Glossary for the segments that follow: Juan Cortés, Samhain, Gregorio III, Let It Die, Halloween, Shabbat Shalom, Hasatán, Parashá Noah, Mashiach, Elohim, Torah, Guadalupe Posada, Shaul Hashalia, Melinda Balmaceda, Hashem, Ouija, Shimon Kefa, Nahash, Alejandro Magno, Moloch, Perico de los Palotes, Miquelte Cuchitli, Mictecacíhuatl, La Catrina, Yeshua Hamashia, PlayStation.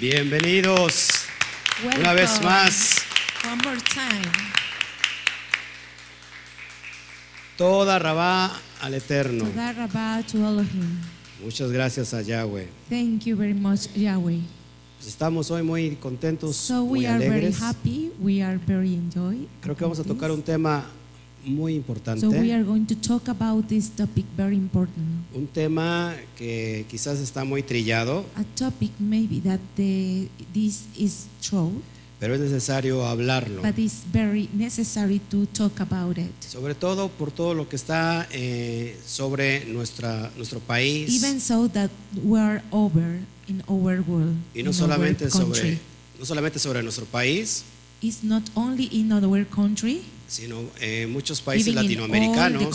Bienvenidos una vez más. Toda Rabá al Eterno. Toda Rabá to Elohim. Muchas gracias a Yahweh. Thank you very much, Yahweh. Pues estamos hoy muy contentos, muy alegres. Creo que vamos a tocar un tema muy importante. Un tema que quizás está muy trillado. Pero es necesario hablarlo. Sobre todo por todo lo que está sobre nuestro país. Y no solamente sobre nuestro país. It's not only in our country, sino muchos países latinoamericanos,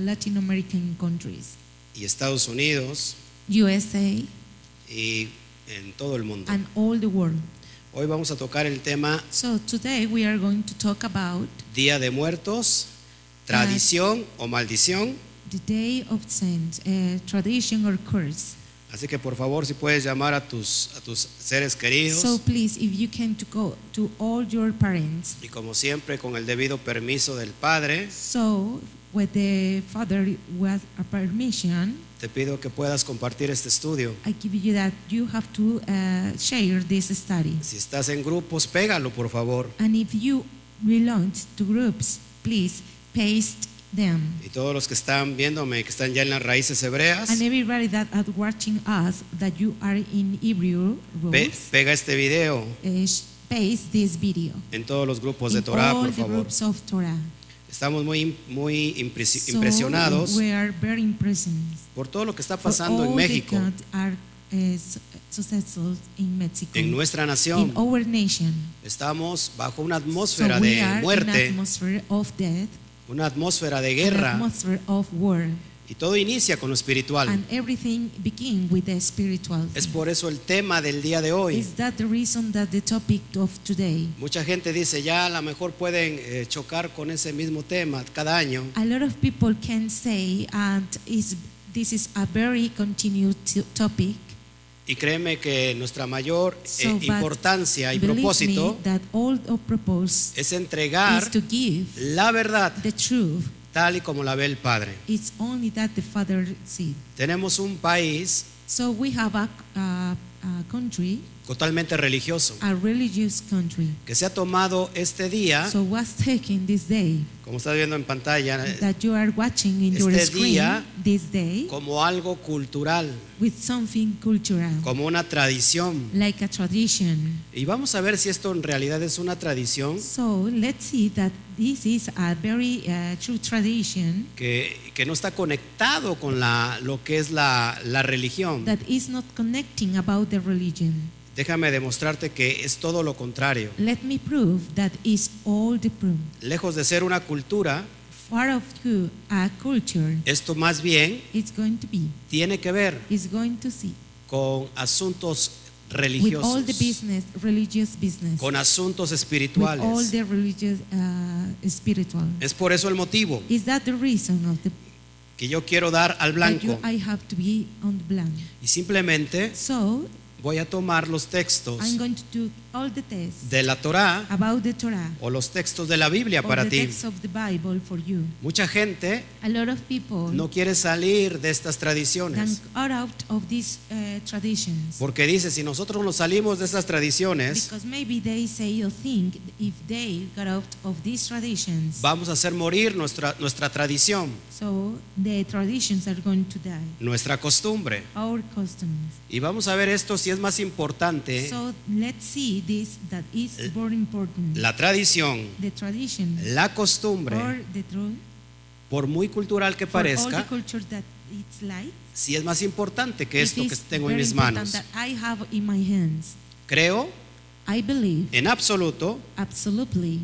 Latin American countries, y Estados Unidos, USA, y en todo el mundo. And all the world. Hoy vamos a tocar el tema Día de Muertos, tradición o maldición. The Day of Saints, tradition or curse. Así que por favor, si puedes llamar a tus seres queridos. So please, if you can, to go to all your parents. Y como siempre, con el debido permiso del padre. So, with the father was a permission. Te pido que puedas compartir este estudio. I give you that you have to share this study. Si estás en grupos, pégalo por favor. And if you belong to groups, please paste. Y todos los que están viéndome, que están ya en las raíces hebreas, pega este video en todos los grupos de Torah, por favor. Estamos muy impresionados por todo lo que está pasando en México, en nuestra nación. Estamos bajo una atmósfera de muerte, una atmósfera de guerra, y todo inicia con lo espiritual. Es por eso el tema del día de hoy. Mucha gente dice, ya a lo mejor pueden chocar con ese mismo tema cada año. Y créeme que nuestra mayor importancia y propósito es entregar la verdad tal y como la ve el Padre. Tenemos un país totalmente religioso, que se ha tomado este día, como estás viendo en pantalla, este día como algo cultural, como una tradición. Y vamos a ver si esto en realidad es una tradición, que no está conectado con lo que es la religión. Déjame demostrarte que es todo lo contrario. Lejos de ser una cultura, esto más bien tiene que ver con asuntos religiosos, con asuntos espirituales. Es por eso el motivo que yo quiero dar al blanco. Y simplemente voy a tomar los textos de la Torah o los textos de la Biblia para ti. Mucha gente no quiere salir de estas tradiciones, porque dice, si nosotros nos salimos de estas tradiciones, vamos a hacer morir nuestra tradición, nuestra costumbre. Y vamos a ver esto, si es más importante la tradición, la costumbre, por muy cultural que parezca, si es más importante que esto que tengo en mis manos. Creo en absoluto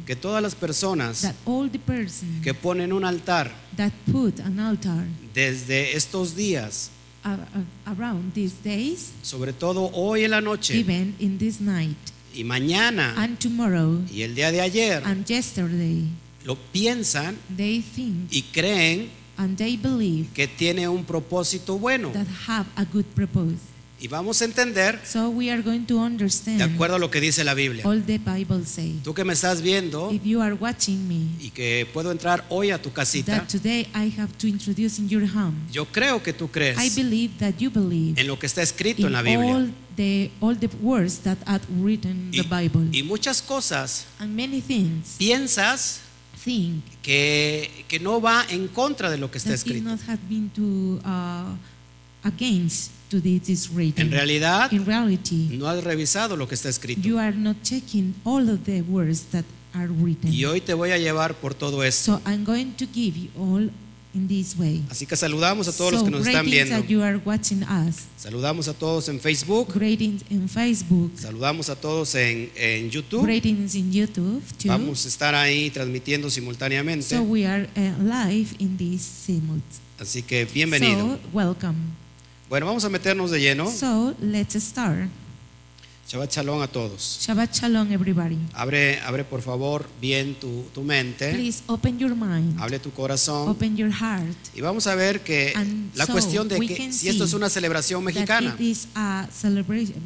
que todas las personas que ponen un altar desde estos días, sobre todo hoy en la noche y mañana y el día de ayer, lo piensan y creen que tiene un propósito bueno. Y vamos a entender, de acuerdo a lo que dice la Biblia. Tú que me estás viendo, y que puedo entrar hoy a tu casita, yo creo que tú crees en lo que está escrito en la Biblia. Y muchas cosas piensas que no va en contra de lo que está escrito. En realidad, no has revisado lo que está escrito. Y hoy te voy a llevar por todo esto. Así que saludamos a todos los que nos están viendo. Saludamos a todos en Facebook. Saludamos a todos en YouTube. Vamos a estar ahí transmitiendo simultáneamente. Así que bienvenido. Bueno, vamos a meternos de lleno. Shabbat Shalom a todos. Shabbat Shalom everybody. Abre por favor bien tu mente. Please open your mind. Abre tu corazón. Open your heart. Y vamos a ver que la cuestión de que si esto es una celebración mexicana. It is a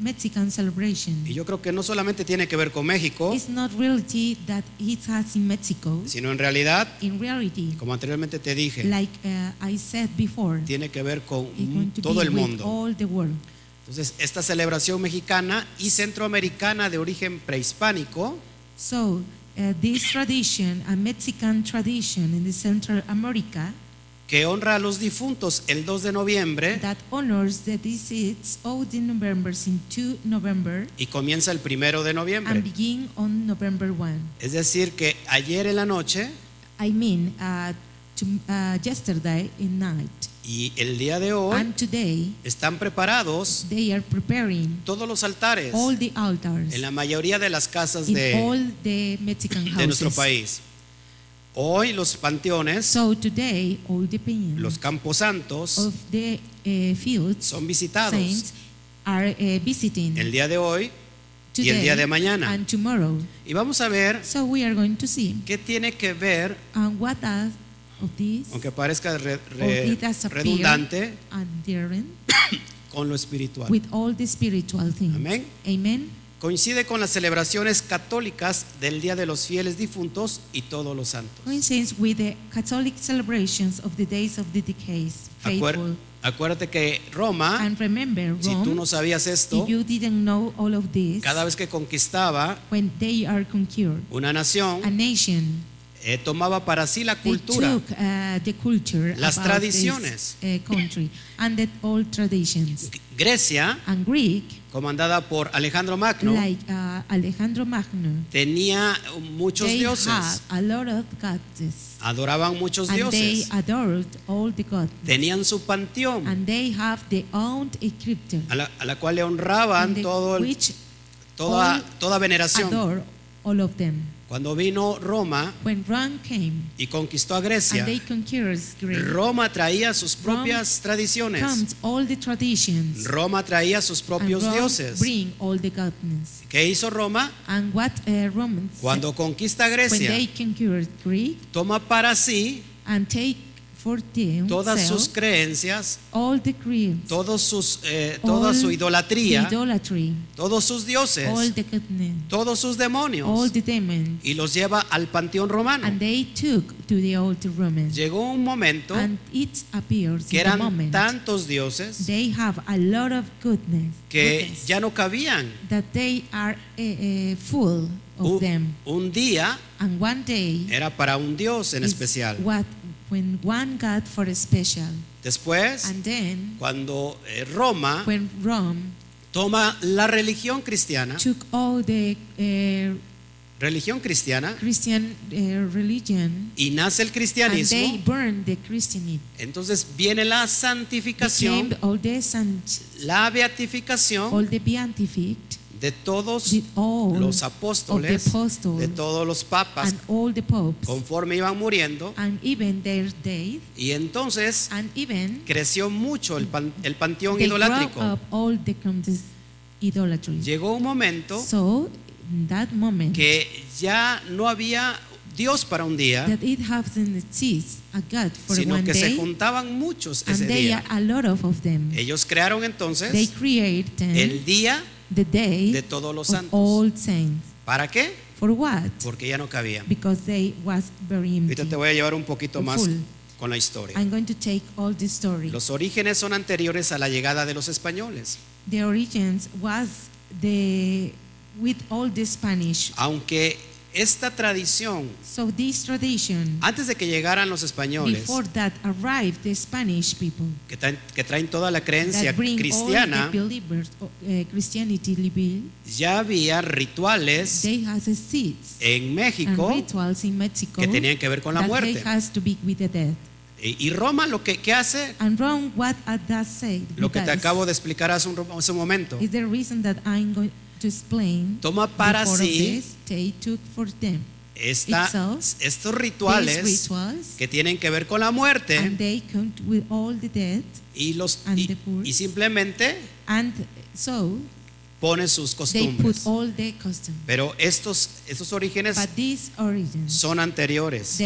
Mexican celebration. Y yo creo que no solamente tiene que ver con México, it's not reality that it has in Mexico, sino en realidad, in reality, como anteriormente te dije, like, I said before, tiene que ver con todo el mundo. All the world. Entonces, esta celebración mexicana y centroamericana de origen prehispánico, this tradition, a Mexican tradition in the Central America, que honra a los difuntos el 2 de noviembre, that honors the deceased of the Novembers in 2 November, y comienza el 1 de noviembre. And begin on November 1. Es decir, que ayer en la noche, yesterday in night, y el día de hoy today, están preparados todos los altares en la mayoría de las casas de nuestro país. Hoy los panteones, los camposantos son visitados el día de hoy y el día de mañana. Y vamos a ver qué tiene que ver, aunque parezca redundante, con lo espiritual. Amén. Coincide con las celebraciones católicas del Día de los Fieles Difuntos y Todos los Santos. Acuérdate que Roma, si tú no sabías esto, cada vez que conquistaba una nación, tomaba para sí la cultura, las tradiciones. Grecia, comandada por Alejandro Magno, tenía muchos dioses, adoraban muchos dioses, tenían su panteón a la cual le honraban toda veneración. Cuando vino Roma y conquistó a Grecia, Roma traía sus propias tradiciones. Roma traía sus propios dioses. ¿Qué hizo Roma? Cuando conquista Grecia, toma para sí todas sus creencias, toda su idolatría, todos sus dioses, todos sus demonios, y los lleva al panteón romano. Llegó un momento que eran tantos dioses que ya no cabían. Un día era para un dios en especial. When one God for a special. Después, cuando Roma toma la religión cristiana, y nace el cristianismo, entonces viene la santificación, la beatificación de todos los apóstoles, de todos los papas, conforme iban muriendo, y entonces creció mucho el panteón idolátrico. Llegó un momento que ya no había Dios para un día, sino que se juntaban muchos ese día. Ellos crearon entonces el día de todos los santos. ¿Para qué? Porque ya no cabían. Ahorita te voy a llevar un poquito más con la historia. Los orígenes son anteriores a la llegada de los españoles. Aunque esta tradición, antes de que llegaran los españoles, que traen toda la creencia cristiana, ya había rituales en México que tenían que ver con la muerte. Y Roma lo que hace, lo que te acabo de explicar hace un momento, toma para sí estos rituales que tienen que ver con la muerte y simplemente pone sus costumbres. Pero estos orígenes son anteriores.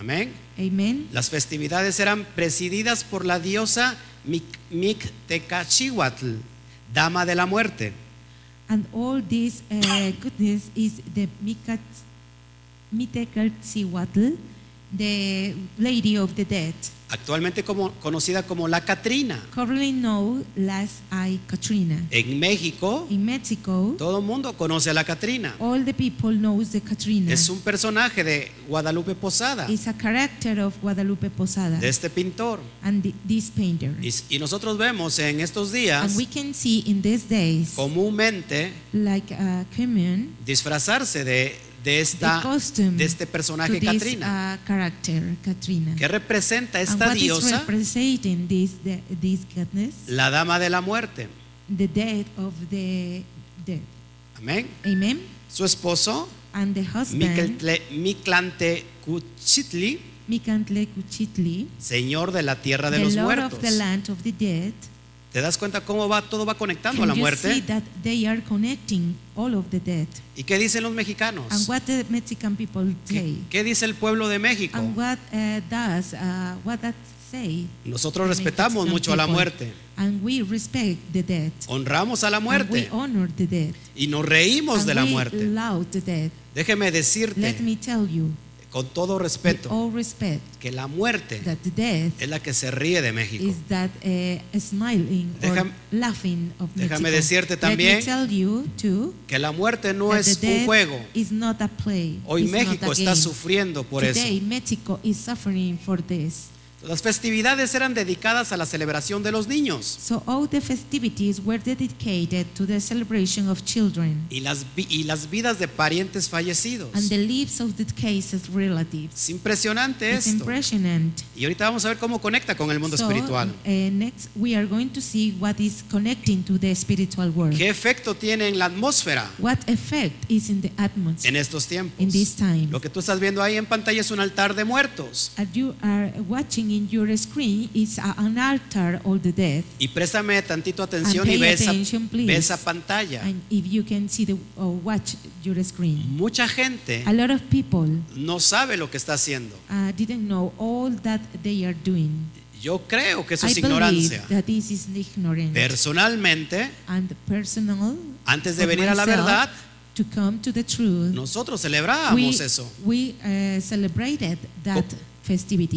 Amén. Las festividades eran presididas por la diosa Mictecacíhuatl, dama de la muerte. And all this goodness is the Mictecacíhuatl, the lady of the dead. Actualmente conocida como La Catrina. Currently known as La Catrina. En México, todo el mundo conoce a La Catrina. All the people knows the Catrina. Es un personaje de Guadalupe Posada. It's a character of Guadalupe Posada. De este pintor. And this painter. Y nosotros vemos en estos días, and we can see in these days, comúnmente, like a common, disfrazarse de este personaje Catrina, que representa esta diosa, la dama de la muerte. Amén. Su esposo, Miquelte Cuchitli, señor de la tierra de los muertos. ¿Te das cuenta cómo todo va conectando a la muerte? ¿Y qué dicen los mexicanos? ¿Qué dice el pueblo de México? Nosotros respetamos mucho a la muerte. Honramos a la muerte. Y nos reímos de la muerte. Déjeme decirte, con todo respeto, que la muerte es la que se ríe de México. Déjame decirte también que la muerte no es un juego. Hoy México está sufriendo por eso. Las festividades eran dedicadas a la celebración de los niños. Y las vidas de parientes fallecidos. Es impresionante esto. Y ahorita vamos a ver cómo conecta con el mundo espiritual. ¿Qué efecto tiene en la atmósfera? En estos tiempos. Lo que tú estás viendo ahí en pantalla es un altar de muertos. In your screen is an altar of the dead. Y préstame tantito atención y ve esa pantalla. And if you can see watch your screen. Mucha gente no sabe lo que está haciendo. Didn't know all that they are doing. Yo creo que eso es ignorancia. Personalmente, antes de venir a la verdad, nosotros celebrábamos eso. We celebrated that.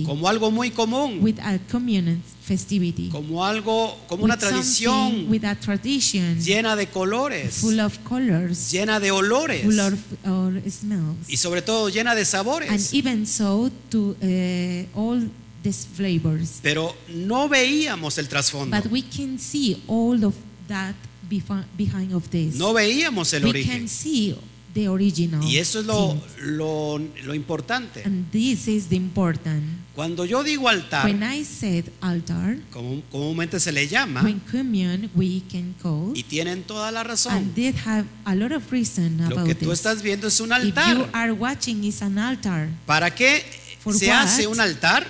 Como algo muy común, como una tradición llena de colores, full of colors, llena de olores, full of smells, y sobre todo llena de sabores, and even so to all these flavors. Pero no veíamos el trasfondo. But we can see all of that behind of this. No veíamos el origen. Y eso es lo importante. Cuando yo digo altar, comúnmente se le llama, y tienen toda la razón. Lo que tú estás viendo es un altar. ¿Para qué se hace un altar?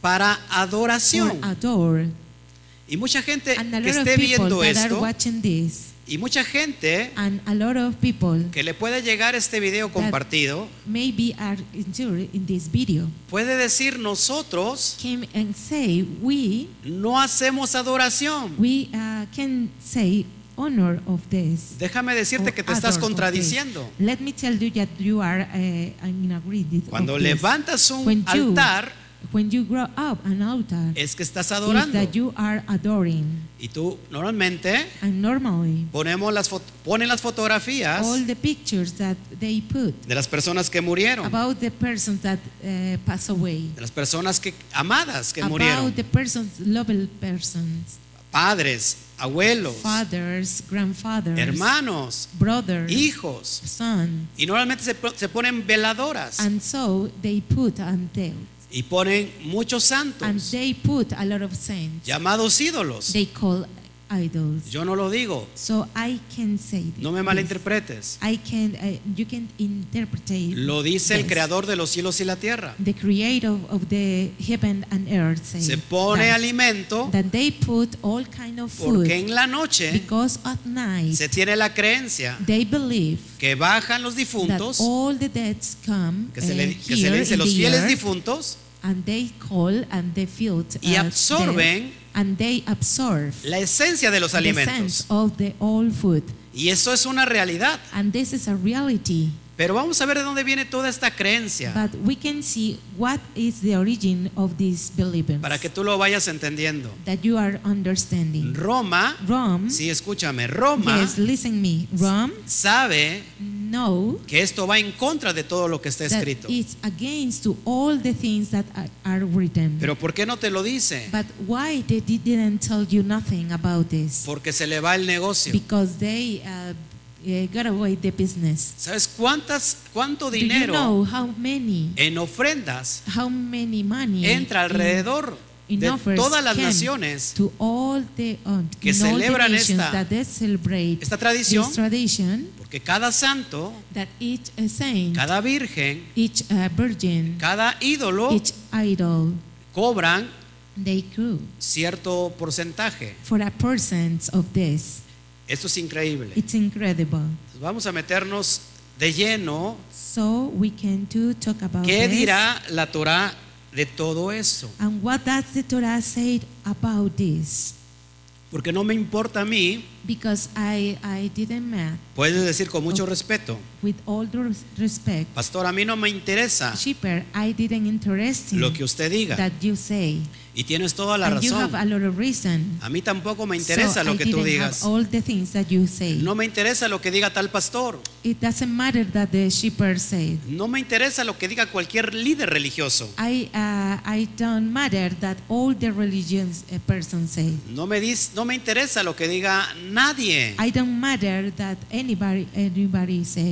Para adoración. Y mucha gente que esté viendo esto Y mucha gente que le puede llegar este video compartido puede decir, nosotros no hacemos adoración. Déjame decirte que te estás contradiciendo. Cuando levantas un altar, es que estás adorando. Y tú normalmente ponen las fotografías de las personas que murieron, de las personas amadas que murieron, padres, abuelos, hermanos, hijos, y normalmente se ponen veladoras y ponen muchos santos llamados ídolos. Yo no lo digo, no me malinterpretes. Lo dice el creador de los cielos y la tierra. Se pone alimento porque en la noche se tiene la creencia que bajan los difuntos, que se le dice los fieles difuntos, y absorben la esencia de los alimentos. Y eso es una realidad. Pero vamos a ver de dónde viene toda esta creencia, para que tú lo vayas entendiendo. Roma, sí, escúchame, Roma, yes, listen me. Rome sabe que esto va en contra de todo lo que está escrito. Pero ¿por qué no te lo dice? Porque se le va el negocio. Got away the business. ¿Sabes cuánto dinero en ofrendas entra alrededor de todas las naciones que celebran esta tradición? Porque cada santo, cada virgen, cada ídolo cobran cierto porcentaje. Esto es increíble. Vamos a meternos de lleno. ¿Qué dirá la Torah de todo eso? Porque no me importa a mí. Puedes decir con mucho respeto, pastor, a mí no me interesa lo que usted diga. Y tienes toda la razón. A mí tampoco me interesa lo que tú digas. No me interesa lo que diga tal pastor. No me interesa lo que diga cualquier líder religioso. No me interesa lo que diga nadie.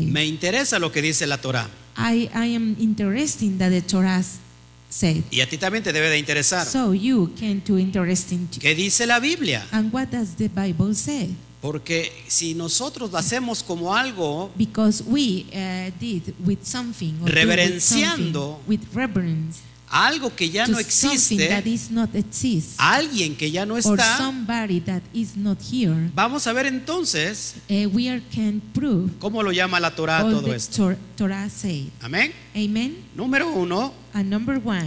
Me interesa lo que dice la Torah. Y a ti también te debe de interesar. ¿Qué dice la Biblia? Porque si nosotros lo hacemos como algo, reverenciando algo que ya no existe, alguien que ya no está, vamos a ver entonces cómo lo llama la Torah todo esto. Amén. Número uno,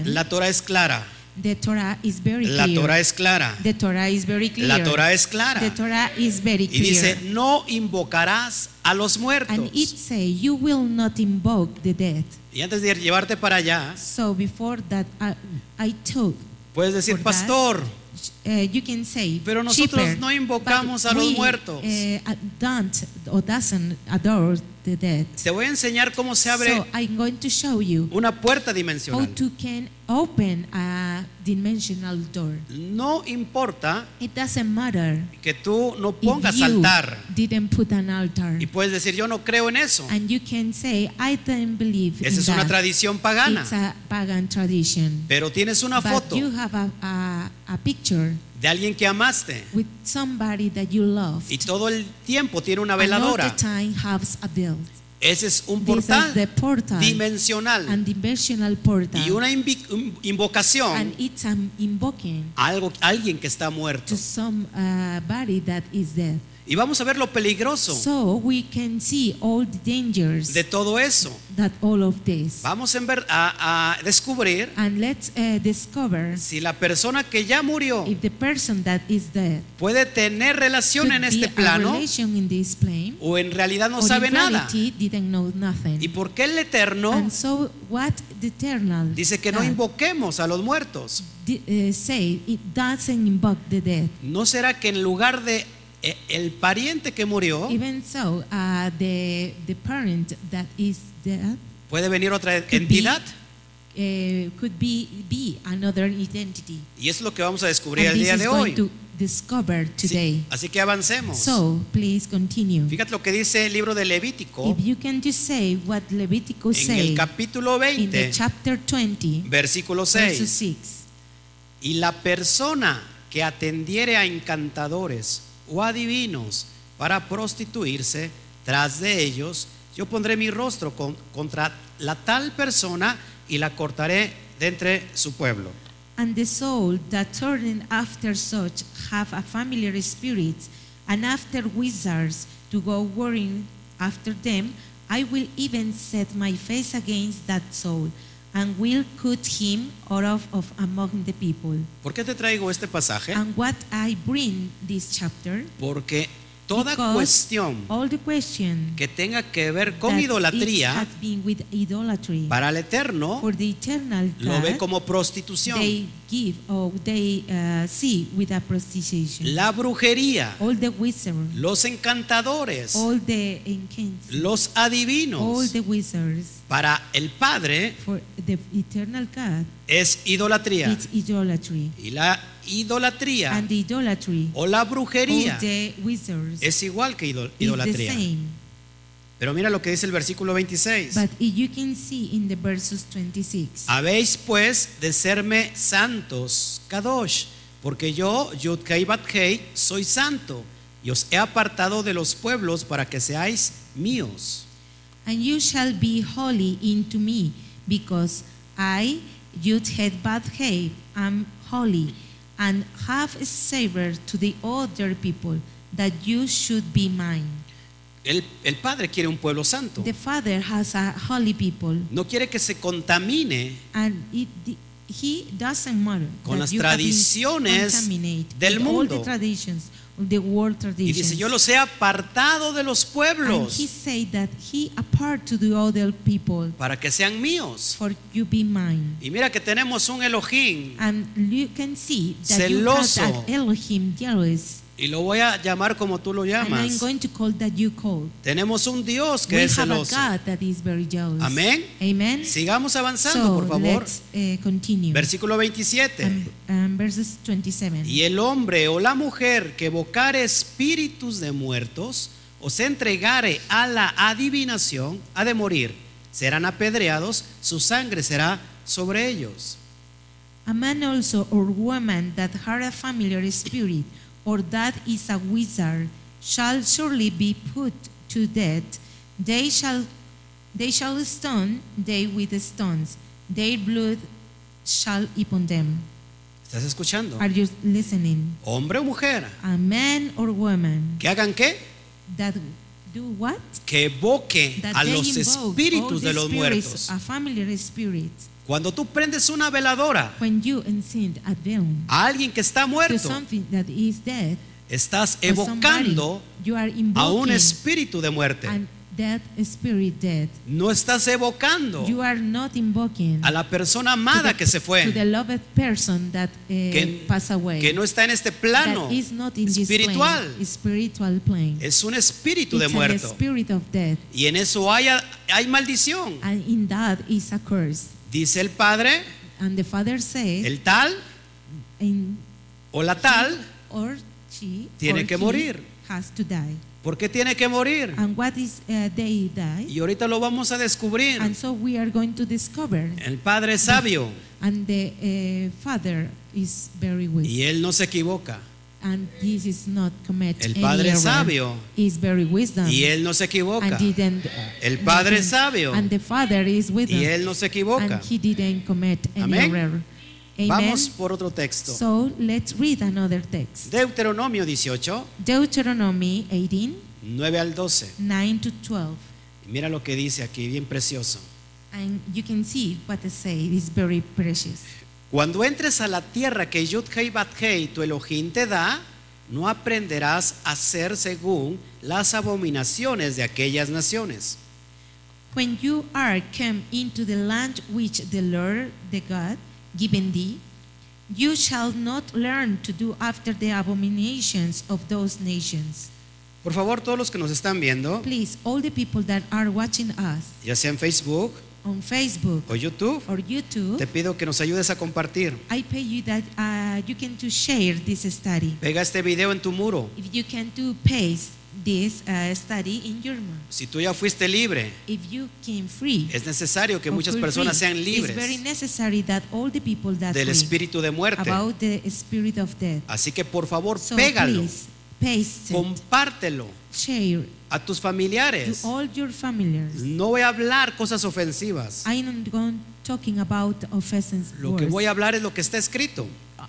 la Torah es clara. The Torah is very clear. La Torah es clara. The Torah is very clear. La Torah es clara. The Torah is very clear. Y dice, no invocarás a los muertos. And it say, you will not invoke the dead. Y antes de llevarte para allá, so before that, I took, puedes decir, pastor, you can say, pero nosotros no invocamos a los muertos. Don't or doesn't adore the dead. Te voy a enseñar cómo se abre una puerta dimensional. Open a dimensional door. No importa que tú no pongas altar. Y puedes decir, yo no creo en eso. Esa es una tradición pagana. Pero tienes una foto de alguien que amaste, y todo el tiempo tiene una veladora. Ese es un portal dimensional y una invocación a alguien que está muerto. Y vamos a ver lo peligroso de todo eso. Vamos a descubrir si la persona que ya murió puede tener relación en este plano o en realidad no sabe nada. Y porque el Eterno dice que no invoquemos a los muertos. ¿No será que en lugar de el pariente que murió puede venir otra entidad? Y es lo que vamos a descubrir el día de hoy. Sí, así que avancemos. Fíjate lo que dice el libro de Levítico, en el capítulo 20, versículo 6. Y la persona que atendiere a encantadores o adivinos para prostituirse tras de ellos, yo pondré mi rostro contra la tal persona y la cortaré de entre su pueblo. And the soul that turning after such have a familiar spirit, and after wizards to go warring after them, I will even set my face against that soul, and will cut him out of among the people. ¿Por qué te traigo este pasaje? And what I bring this chapter. Porque toda cuestión que tenga que ver con idolatría, para el Eterno lo ve como prostitución. La brujería, los encantadores, los adivinos, para el Padre es idolatría. Y la idolatría o la brujería es igual que idolatría. Pero mira lo que dice el versículo 26. Habéis pues de serme santos, Kadosh, porque yo, Yud-Hei-Vav-Hei, soy santo, y os he apartado de los pueblos para que seáis míos. And you shall be holy unto me, because I, Yud-Hei-Vav-Hei, am holy, and have savour to the other people, that you should be mine. El Padre quiere un pueblo santo. The Father has a holy people. No quiere que se contamine con las tradiciones del mundo. Y dice, yo los he apartado de los pueblos para que sean míos. Y mira que tenemos un Elohim celoso. Y lo voy a llamar como tú lo llamas. Tenemos un Dios que es celoso. Amén. Amen. Sigamos avanzando, por favor. Versículo 27. Y el hombre o la mujer que evocare espíritus de muertos o se entregare a la adivinación ha de morir. Serán apedreados, su sangre será sobre ellos. A man also or woman that had a familiar spirit, or that is a wizard, shall surely be put to death. They shall stone they with stones. Their blood shall upon them. ¿Estás escuchando? Are you listening? Hombre o mujer. A man or woman. ¿Que hagan qué? That do what? Que evoque a los espíritus de los muertos. A familiar spirit. Cuando tú prendes una veladora a alguien que está muerto, estás evocando a un espíritu de muerte. No estás evocando a la persona amada que se fue, que no está en este plano espiritual. Es un espíritu de muerto, y en eso hay maldición. Dice el Padre, and the Father said, el tal o la tal tiene que morir. ¿Por qué tiene que morir? And what is, they die? Y ahorita lo vamos a descubrir. And so we are going to discover. El Padre es sabio. And the, Father is very wise. Y Él no se equivoca. And this is not el Padre es sabio y Él no se equivoca. El Padre es sabio y Él no se equivoca. Amén. Amen. Vamos por otro texto. So let's read another text. Deuteronomio 18. Deuteronomy 18. 9 al 12. 9 to 12. Y mira lo que dice aquí, bien precioso. And you can see what I say, it's very precious. Cuando entres a la tierra que Yud-Hei-Vav-Hei tu Elohim te da, no aprenderás a hacer según las abominaciones de aquellas naciones. When you are come into the land which the Lord, the God, given thee, you shall not learn to do after the abominations of those nations. Por favor, todos los que nos están viendo, please, all the people that are watching us, ya sea en Facebook, on Facebook o YouTube, or YouTube, te pido que nos ayudes a compartir. I pay you that you can to share this study. Pega este video en tu muro. If you can to paste this study in your mouth. Si tú ya fuiste libre, if you came free, es necesario que muchas personas sean libres del espíritu de muerte. About the spirit of death. Así que por favor, so pégalo, please, paste it, compártelo, share a tus familiares. To all your familiars. No voy a hablar cosas ofensivas. I'm not talking about offensive lo words. Que voy a hablar es lo que está escrito.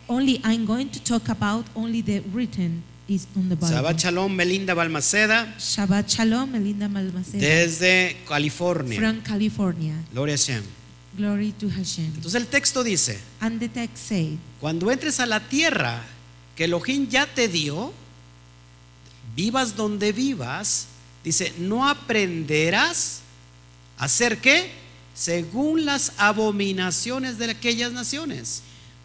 Only I'm going to talk about only the written. Shabbat Shalom, Melinda Balmaceda. Shabbat Shalom, Melinda Balmaceda. Desde California. From California. Gloria a Hashem. Glory to Hashem. Entonces el texto dice, and the text said, cuando entres a la tierra que Elohim ya te dio, vivas donde vivas, dice, no aprenderás a hacer qué, según las abominaciones de aquellas naciones.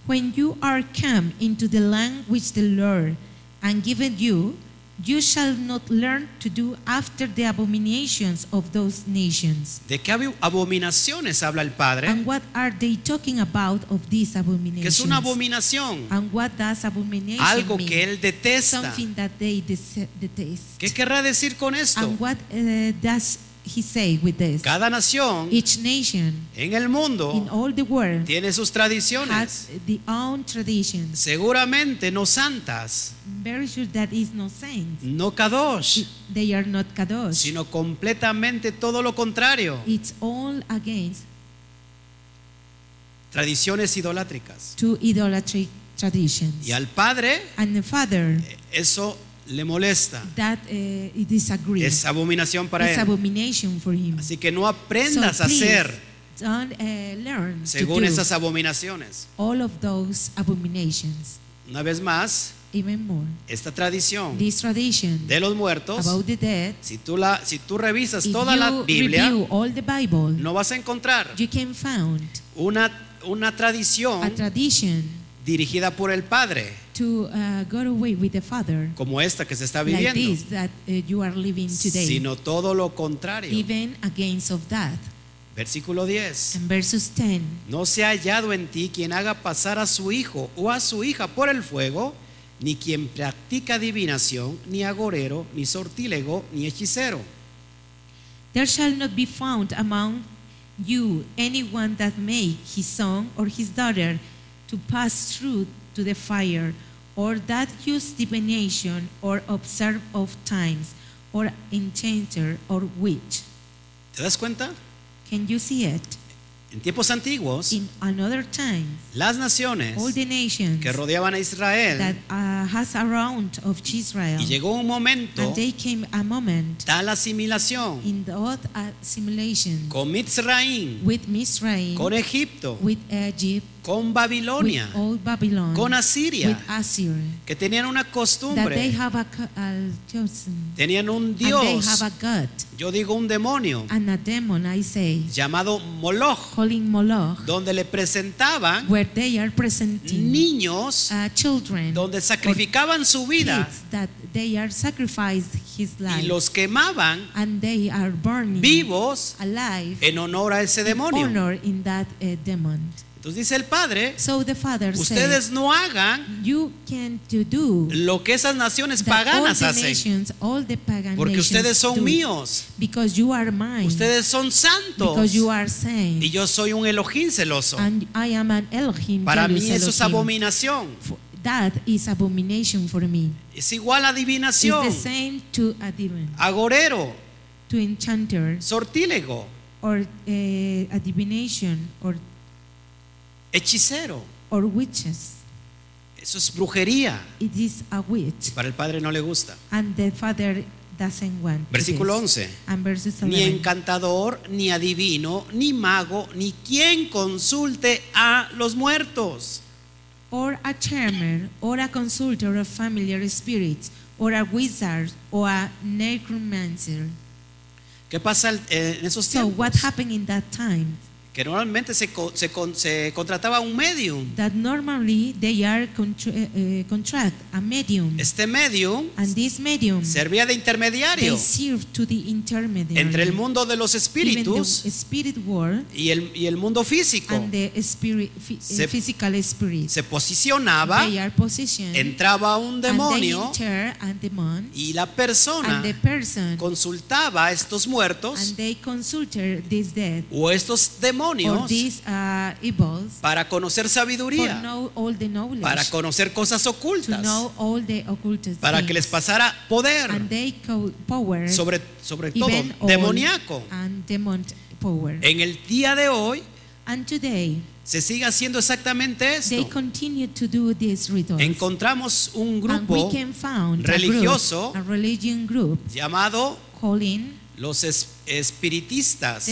When you are come into the land which the Lord and given you, you shall not learn to do after the abominations of those nations. ¿De qué abominaciones habla el Padre? And what are they talking about of these abominations? ¿Qué es una abominación? And what does abomination algo mean? Que él detesta. Something that they detest. ¿Qué querrá decir con esto? And what does he say with this? Cada nación, each nation, en el mundo, in all the world, tiene sus tradiciones, has the own traditions, seguramente no santas, very sure that is no saints, no Kadosh, they are not Kadosh, sino completamente todo lo contrario, it's all against tradiciones idolátricas, to idolatric traditions. Y al Padre, and the Father, eso le molesta. That, es abominación para él. Así que no aprendas so a hacer según esas abominaciones. All of those abominations. Una vez más, even more, esta tradición de los muertos, about the dead, si tú revisas toda la Biblia, all the Bible, no vas a encontrar una tradición dirigida por el Padre como esta que se está viviendo, like this, that, you are living today, sino todo lo contrario. Even against of that. Versículo 10. And versus 10. No se ha hallado en ti quien haga pasar a su hijo o a su hija por el fuego, ni quien practica adivinación, ni agorero, ni sortílego, ni hechicero. There shall not be found among you anyone that make his son or his daughter to pass through to the fire, or that use divination, or observe of times, or enchanter, or witch. ¿Te das cuenta? Can you see it? En tiempos antiguos, in another time, las naciones all the nations que rodeaban a Israel, that, has around of Israel, y llegó un momento, and they came a moment, tal asimilación, in the old assimilation, con Mitzrayim, with Mitzrayim, con Egipto, with Egypt, con Babilonia, with old Babylon, con Asiria, with Assyria, que tenían una costumbre, that they have a chosen, tenían un dios, and they have a god, yo digo un demonio, and a demon, I say, llamado Moloch, calling Moloch, donde le presentaban, where they are presenting, niños, children, donde sacrificaban su vida, that they are sacrificed his life, y los quemaban, and they are burning, vivos, alive, en honor a ese demonio. Honor in that, demon. Entonces dice el Padre, so the Father, ustedes said, no hagan lo que esas naciones paganas hacen, nations, pagan, porque ustedes son míos, you are mine, ustedes son santos, you are saints, y yo soy un Elohim celoso. I am an Elohim, para mí eso es abominación. That is abomination for me. Es igual a adivinación, it's the same to agorero, to enchanter, sortílego, or, adivination, or hechicero. or witches. Eso es brujería. It is a witch. Para el padre no le gusta. And the father doesn't want. Versículo 11. And verses 11. Ni encantador, ni adivino, ni mago, ni quien consulte a los muertos. Or a charmer, or a consulter of familiar spirits, or a wizard, or a necromancer. ¿Qué pasa en esos tiempos? So what happened in that time? Que normalmente se contrataba un medium. That normally they are contract a medium. Este medium, and this medium servía de intermediario, they serve to the intermediary, entre el mundo de los espíritus, the spirit world, y el mundo físico. And the spirit, physical spirit. Se posicionaba, they are positioned, entraba un demonio, and they enter a demon, y la persona, and the person, consultaba a estos muertos, and they consulted this dead, o estos demonios, or these, evils, para conocer sabiduría, para conocer cosas ocultas, para que les pasara poder, and they power, sobre todo demoníaco. En el día de hoy, and today, se sigue haciendo exactamente esto. They continue to do these rituals. Encontramos un grupo religioso llamado los espiritistas.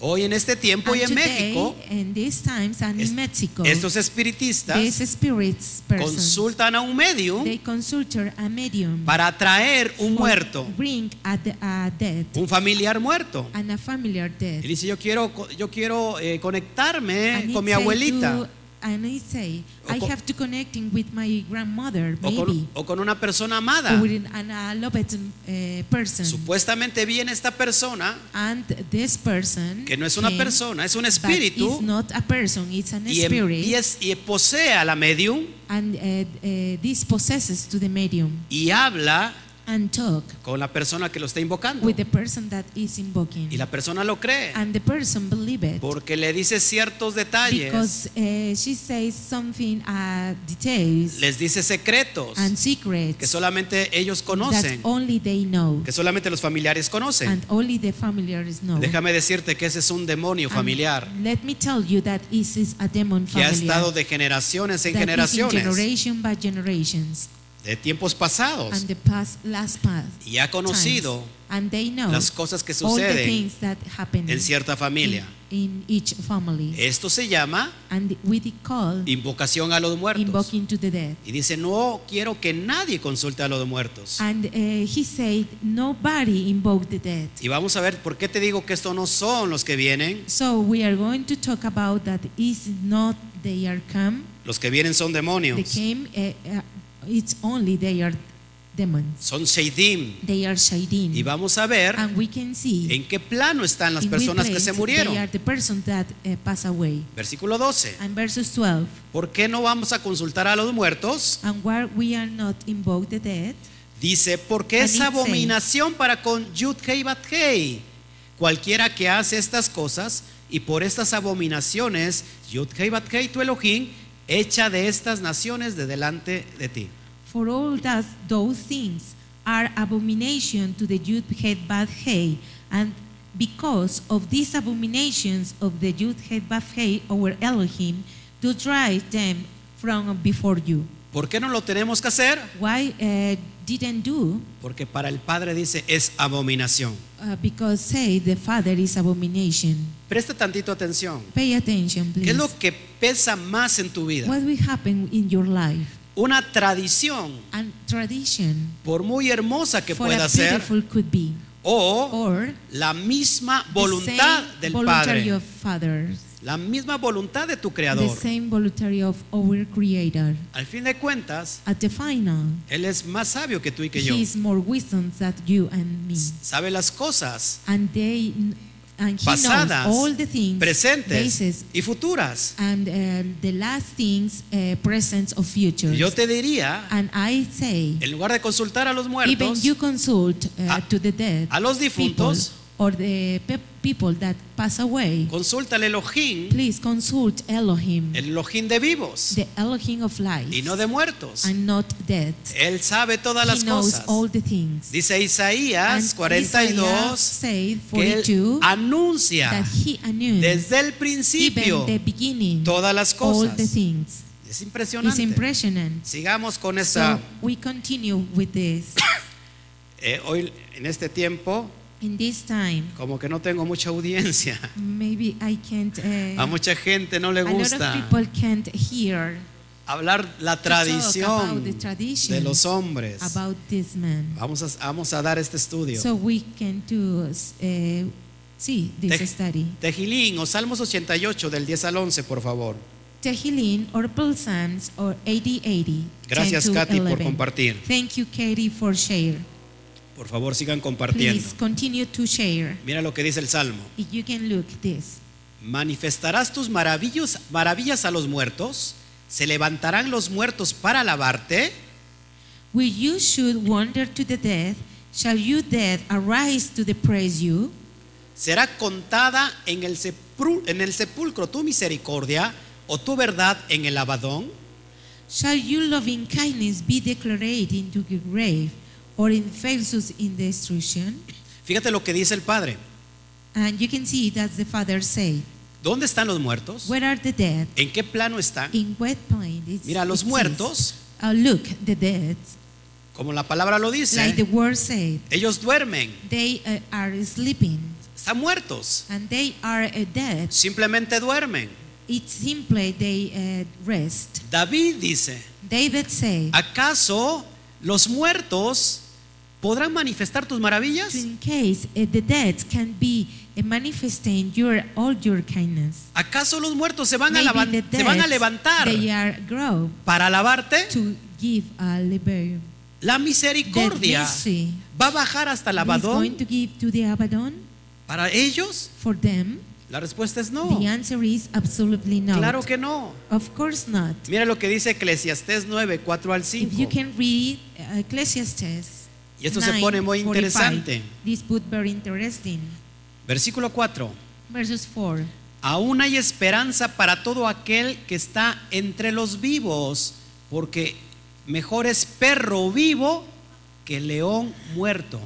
Hoy en este tiempo y en México, estos espiritistas consultan a un medium para atraer un muerto, un familiar muerto. Y dice, yo quiero conectarme con mi abuelita. And I say, I have to connect with my grandmother, maybe. O con una persona amada. With a loved person. Supuestamente viene esta persona. And this person. Que no es una persona, es un espíritu. It's not a person, it's an spirit. Y posee a la medium. And this possesses to the medium. Y habla. And talk con la persona que lo está invocando, with the person that is invoking. Y la persona lo cree, and the person believe it, porque le dice ciertos detalles, because, she says something, details, les dice secretos, and secrets, que solamente ellos conocen, that only they know, que solamente los familiares conocen, and only the familiars know. Déjame decirte que ese es un demonio familiar, and let me tell you that this is a demon familiar, que ha estado de generaciones en generaciones, generation by generations, de tiempos pasados, and the past y ha conocido las cosas que suceden en cierta familia. In each family. Esto se llama invocación a los muertos. To the dead. Y dice, no quiero que nadie consulte a los muertos. And, he said, nobody invoke the dead. Y vamos a ver por qué te digo que estos no son los que vienen. So we are going to talk about that is not they are come. Los que vienen son demonios. It's only they are demons. Son Shaidim. They are Shaidim. Y vamos a ver en qué plano están las personas que se murieron. They are the person that, pass away. Versículo 12. And verses 12. ¿Por qué no vamos a consultar a los muertos? And why we are not invoke the dead. Dice, porque es abominación para con Yud-Hei-Vav-Hei cualquiera que hace estas cosas, y por estas abominaciones Yud-Hei-Vav-Hei tu Elohim echa de estas naciones de delante de ti. For all that those things are abomination to the Yud-Hei-Vav-Hei, and because of these abominations of the Yud-Hei-Vav-Hei, our Elohim, to drive them from before you. ¿Por qué no lo tenemos que hacer? Why didn't do? Porque para el padre dice es abominación. Because say the father is abomination. Presta tantito atención. Pay attention, please. ¿Qué es lo que pesa más en tu vida? What will happen in your life? Una tradición. And tradition. Por muy hermosa que pueda ser. Could be. O la misma voluntad del padre. Of fathers. La misma voluntad de tu creador. The same voluntary of our creator. Al fin de cuentas, at the final, él es más sabio que tú y que yo. He is more wisdom than you and me. Sabe las cosas pasadas, all the things, presentes y futuras. And the last things, present or future. Yo te diría, and I say, en lugar de consultar a los muertos, even you consult to the dead, a los difuntos, people, or the people that pass away. Consulta al Elohim. Please consult Elohim. El Elohim de vivos. The Elohim of life. Y no de muertos. And not dead. Él sabe todas las cosas. All the things. Dice Isaías 42 que él anuncia desde el principio todas las cosas. All the things. Es impresionante. Sigamos con esa. So we continue with this. Hoy en este tiempo, in this time, como que no tengo mucha audiencia. Maybe I can't, a mucha gente no le gusta hablar la tradición de los hombres. Vamos a dar este estudio. So we can do, see this study. Tejilín o Salmos 88 del 10 al 11, por favor. Tehillim or Psalms or 80-80. Gracias, Katy, por compartir. Thank you, Katie, for share. Por favor, sigan compartiendo. Please continue to share. Mira lo que dice el Salmo. If you can look this. Manifestarás tus maravillas a los muertos, se levantarán los muertos para alabarte. Will you should wander to the death, shall you dead arise to the praise you? Será contada en el sepulcro tu misericordia, o tu verdad en el abadón. Shall your loving kindness be declared into your grave, or in failures in destruction? Fíjate lo que dice el Padre. And you can see that the Father said. ¿Dónde están los muertos? Where are the dead? ¿En qué plano están? In what plane? Mira, los muertos. Look, the dead. Como la palabra lo dice. Like the word said. Ellos duermen. They are sleeping. Están muertos. And they are dead. Simplemente duermen. It's simply they rest. David dice, David said, ¿acaso los muertos podrán manifestar tus maravillas? In case the dead can be manifesting all your kindness. ¿Acaso los muertos se van a levantar para alabarte? To give a liberium. La misericordia va a bajar hasta el abadón. Para ellos. For them. La respuesta es no. The answer is absolutely no. Claro que no. Of course not. Mira lo que dice Eclesiastés 9, 4 al 5. If you can read Eclesiastes y esto 9, se pone muy 45, interesante. This book very interesting. Versículo 4. Verses 4. Aún hay esperanza para todo aquel que está entre los vivos, porque mejor es perro vivo que león muerto.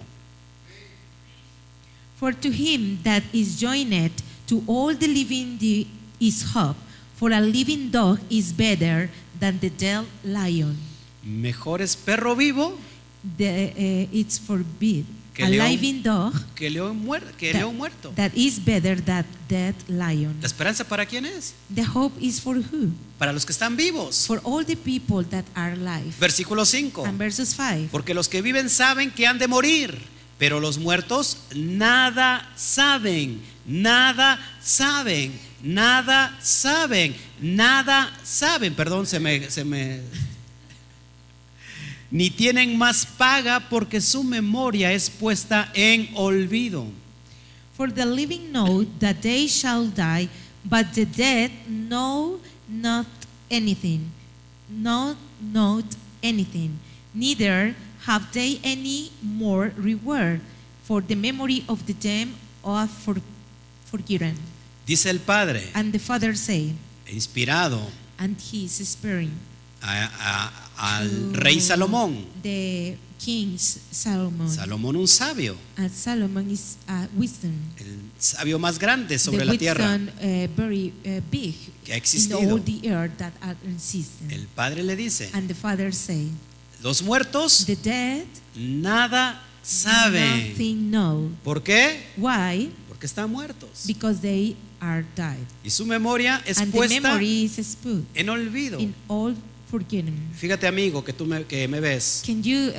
For to him that is joined to all the living is hope, for a living dog is better than the dead lion. Mejor es perro vivo. It's forbid. A living dog. Que león muerto. That is better than dead lion. ¿La esperanza para quién es? The hope is for who? Para los que están vivos. For all the people that are alive. Versículo 5. And verses 5. Porque los que viven saben que han de morir, pero los muertos nada saben. Nada saben, nada saben, nada saben. Perdón, ni tienen más paga, porque su memoria es puesta en olvido. For the living know that they shall die, but the dead know not anything, neither have they any more reward, for the memory of the dead or for forgiven. Dice el Padre, and the Father say, inspirado, and he is inspiring al Rey Salomón, the King Salomón. Salomón, un sabio, and Salomón is wisdom, el sabio más grande sobre la tierra, very big, que ha existido in all the earth that are existing. El Padre le dice, and the Father say, los muertos, the dead, nada saben. Nothing know. ¿Por qué? Why? Que están muertos. Because they are died. Y su memoria es puesta en olvido. In all forgetting. Fíjate, amigo, que me ves. Can you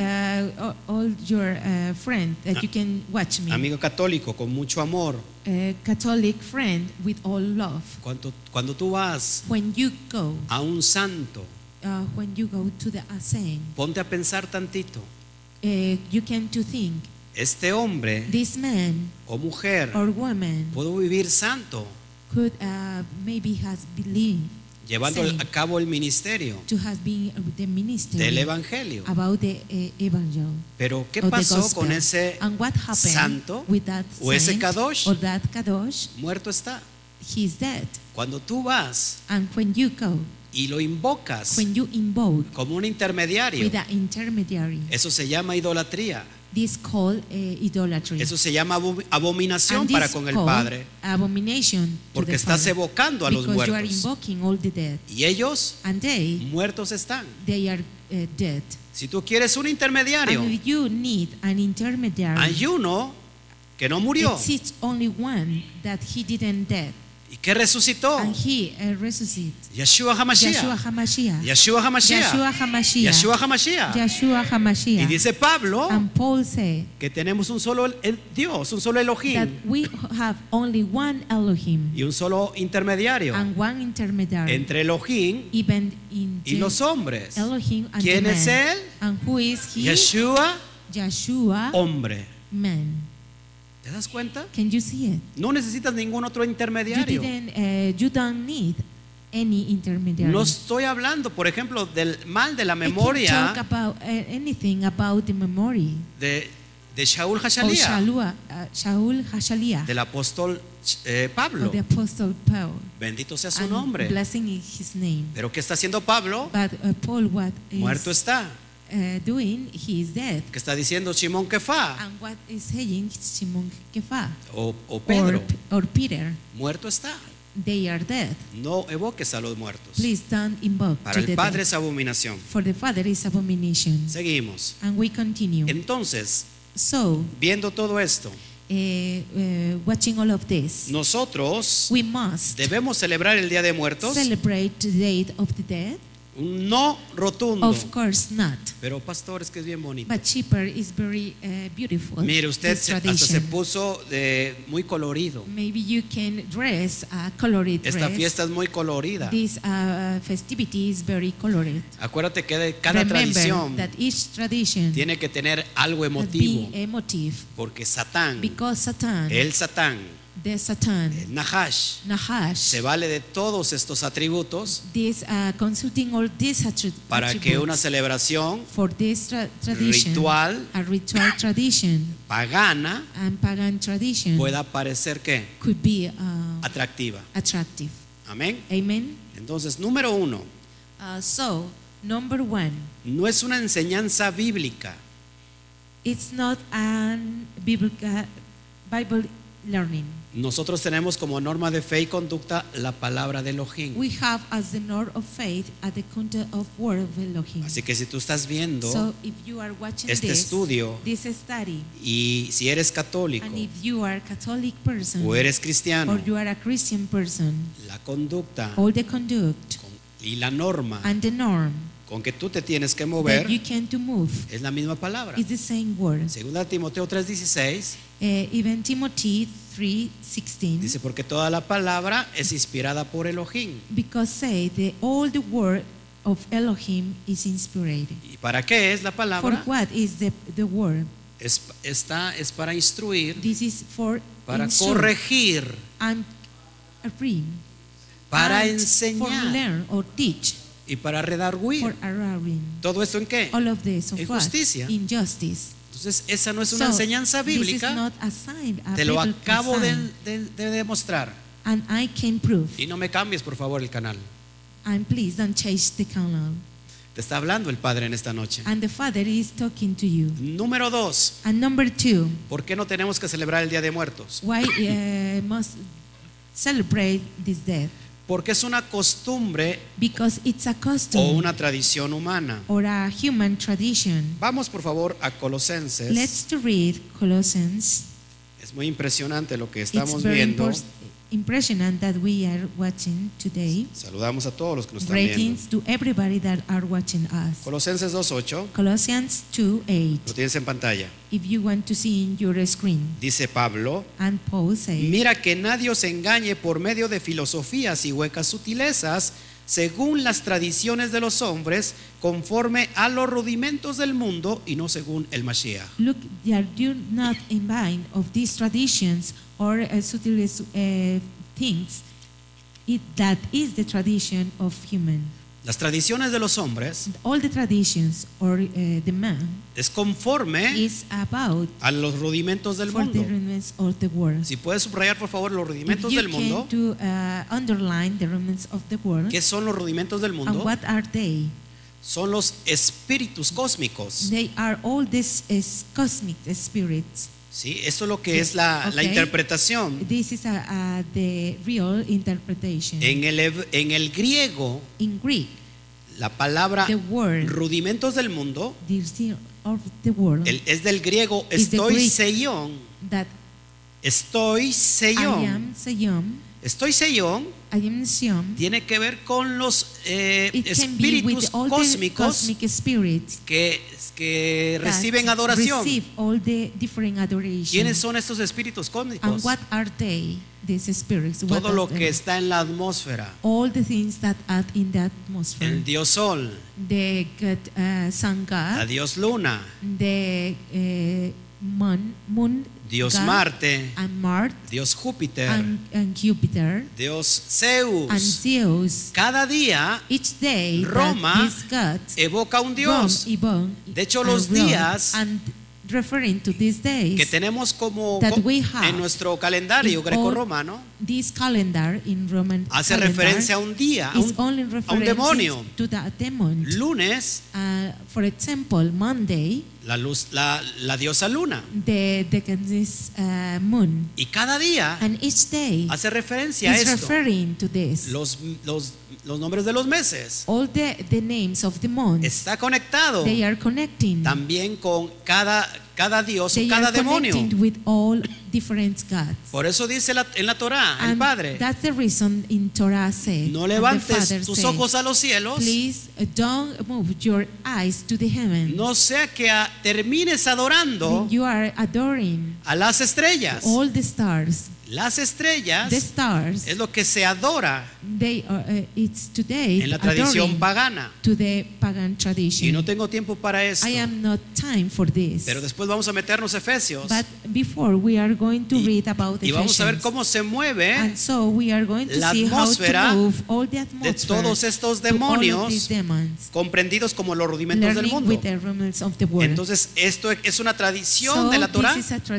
all your friend that you can watch me? Amigo católico con mucho amor. Catholic friend with all love. Cuando tú vas a un santo, when you go to the saint, ponte a pensar tantito. You can to think. Este hombre, this man, o mujer, or woman, pudo vivir santo, could, maybe has believed, llevando a cabo el ministerio del evangelio. Pero ¿qué pasó con ese santo o ese Kadosh? Muerto está. Cuando tú vas y lo invocas como un intermediario, eso se llama idolatría. This called, idolatry. Eso se llama abominación para con el Padre, porque estás evocando a los muertos, y ellos muertos están. They are dead. Si tú quieres un intermediario, hay uno que no murió y que resucitó, Yeshua Hamashia. Y dice Pablo que tenemos un solo Dios, un solo Elohim, that we have only one Elohim, y un solo intermediario entre Elohim y los hombres. ¿Quién es él? Yeshua, hombre. ¿Te das cuenta? No necesitas ningún otro intermediario. No estoy hablando, por ejemplo, del mal de la memoria de Shaul Hashalia, del apóstol Pablo. Bendito sea su nombre. Pero ¿qué está haciendo Pablo? Muerto está. ¿Qué está diciendo Shimon Kefa? O Pedro. Or Peter. Muerto está. They are dead. No evoques a los muertos. Please don't invoke. Para el Padre es abominación. For the Father is abomination. Seguimos. And we continue. Entonces, viendo todo esto, watching all of this, nosotros debemos celebrar el Día de Muertos. Celebrate the Day of the Dead. Un no rotundo. Of course not. Pero pastor, es que es bien bonito. But cheaper is very beautiful. Mire, usted hasta se puso muy colorido. Maybe you can dress a colored dress. Esta fiesta es muy colorida. This festivity is very colored. Acuérdate que de cada tradición tiene que tener algo emotivo. Porque Satán, el Nahash, se vale de todos estos atributos para que una celebración ritual pagana pueda parecer que atractiva. Amén. Entonces, número uno, no es una enseñanza bíblica. It's not an Bible learning. Nosotros tenemos como norma de fe y conducta la palabra de Elohim. We have as the norm of faith at the content of word of Elohim. Así que si tú estás viendo estudio, y si eres católico, and if you are a Catholic person, o eres cristiano, or you are a Christian person, la conducta, all the conduct, y la norma, and the norm, con que tú te tienes que mover, es la misma palabra. Segunda Timoteo 3:16, even Timothy 3:16, dice: porque toda la palabra es inspirada por Elohim. Because say the all the word of Elohim is inspired. ¿Y para qué es la palabra? For what is the word? Es para instruir, this is for para corregir, and para enseñar, for learn or teach, y para redarguir. ¿Todo esto en qué? All of this, en justicia. Entonces, esa no es una enseñanza bíblica. Te lo acabo de demostrar. And I can prove. Y no me cambies, por favor, el canal. And please don't change the canal. Te está hablando el Padre en esta noche. And the Father is talking to you. Número dos. And number two. ¿Por qué no tenemos que celebrar el Día de Muertos? Why must celebrate this death? Porque es una costumbre o una tradición humana. Vamos por favor a Colosenses. Let's read Colossians. Es muy impresionante lo que estamos viendo. That we are watching today. Saludamos a todos los que nos están viendo. Colosenses 2:8. Colossians 2:8. Lo tienes en pantalla. If you want to see in your screen. Dice Pablo: and Paul says, mira que nadie os engañe por medio de filosofías y huecas sutilezas, según las tradiciones de los hombres, conforme a los rudimentos del mundo, y no según el Mashiach. Look, do not in mind of these traditions or subtle things that is the tradition of human. Las tradiciones de los hombres, all the traditions or the man, es conforme is about a los rudimentos del mundo. The rudiments of the world. Si puedes subrayar por favor los rudimentos del mundo, to, underline the rudiments of the world. ¿Qué son los rudimentos del mundo? And what are they? Son los espíritus cósmicos. They are all these cosmic spirits. Sí, eso es lo que es la interpretación. This is the real interpretation. En el griego, in Greek, la palabra rudimentos del mundo es del griego estoiceion. Tiene que ver con los espíritus cósmicos que reciben adoración. ¿Quiénes son estos espíritus cósmicos? Todo lo que está en la atmósfera. El Dios Sol, la Dios Luna, Dios Marte, Dios Júpiter, Dios Zeus. Cada día Roma evoca un dios. De hecho, los días que tenemos como en nuestro calendario grecorromano hace referencia a un día, a un demonio. Lunes, for example, Monday, la diosa luna. Moon. Y cada día hace referencia a esto. Los nombres de los meses. All the names of the months. Está conectado. They are connecting. También con cada dios o cada demonio. With all different gods. Por eso dice en la Torah, el Padre, that's the reason in Torah said, no levantes tus ojos a los cielos. Please don't move your eyes to the heavens. No sea que termines adorando a las estrellas. All the stars. Las estrellas es lo que se adora en la tradición pagana. Y no tengo tiempo para esto. Pero después vamos a meternos a Efesios. Y vamos a ver cómo se mueve la atmósfera de todos estos demonios comprendidos como los rudimentos del mundo. Entonces esto es una tradición de la Torah. Esta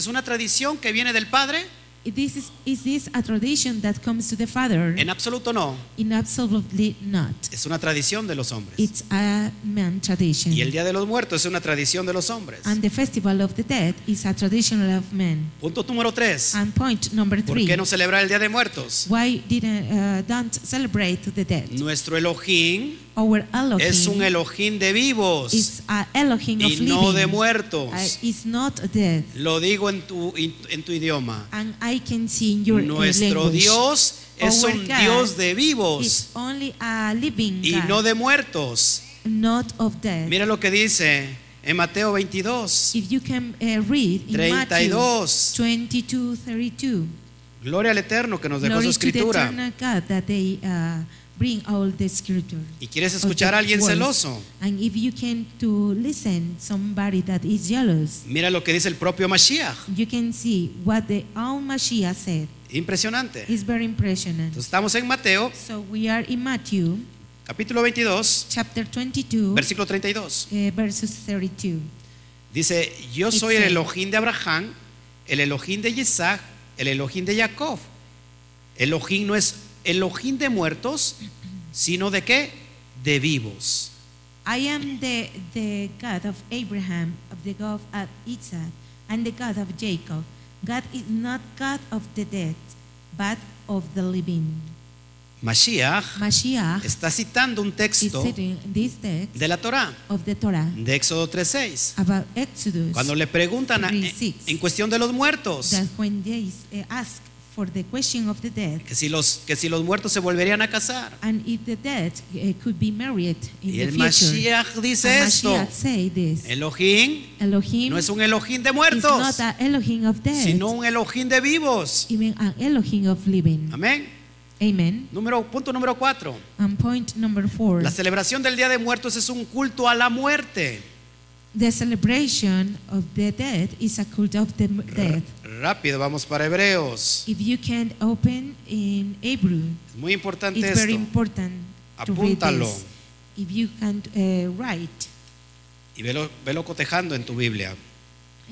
es una tradición que viene del Padre. Is this a tradition that comes to the Father? En absoluto no. In absolutely not. Es una tradición de los hombres. It's a man tradition. Y el Día de los Muertos es una tradición de los hombres. And the Festival of the Dead is a tradition of men. Punto número 3. And point number 3. ¿Por qué no celebrar el Día de Muertos? Why don't celebrate the dead? Nuestro Elohim, our Elohim, es un Elohim de vivos. It's a Elohim y of no living, de muertos. It's not dead. Lo digo en tu idioma. And I can see in your nuestro language. Dios es our un God Dios de vivos only a living y God, no de muertos. Not of death. Mira lo que dice en Mateo 22, if you can, read in 32. Gloria al Eterno que nos dejó su escritura. Bring all the scripture. ¿Y quieres escuchar a alguien celoso? And if you can to listen somebody that is jealous. Mira lo que dice el propio Mashiach. You can see what the own Mashiach said. Impresionante. It's very impressionant. Entonces estamos en Mateo. So we are in Matthew. Capítulo 22. Chapter 22. Versículo 32. Verses 32. Dice, yo soy el Elohim de Abraham, el Elohim de Isaac, el Elohim de Jacob. Elohim no es Elohim de muertos, sino de qué? De vivos. I am the God of Abraham, of the God of Isaac, and the God of Jacob. God is not God of the dead, but of the living. Mashiach está citando un texto de la Torah, de Éxodo 3:6. Cuando le preguntan en cuestión de los muertos, for the question of the dead, que si los muertos se volverían a casar, and if the dead could be married in the future. Y el Mashiach dice esto, Elohim no es un Elohim de muertos, not a Elohim of dead, sino un Elohim de vivos, even an Elohim of living. Amén. Amen. Punto número 4. Point number 4. La celebración del Día de Muertos es un culto a la muerte. The celebration of the dead is a cult of the dead. Rápido, vamos para Hebreos. If you can open in Hebrew, es muy importante it's esto. Very important. Apúntalo. To read this. If you can write. Y velo cotejando en tu Biblia.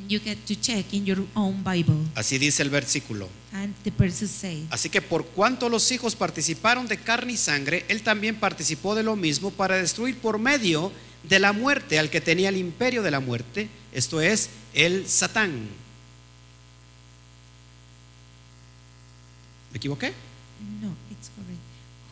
You get to check in your own Bible. Así dice el versículo. And the verses say, así que por cuanto los hijos participaron de carne y sangre, él también participó de lo mismo para destruir por medio de la muerte al que tenía el imperio de la muerte, esto es, el Satán. ¿Me equivoqué? No, it's correct.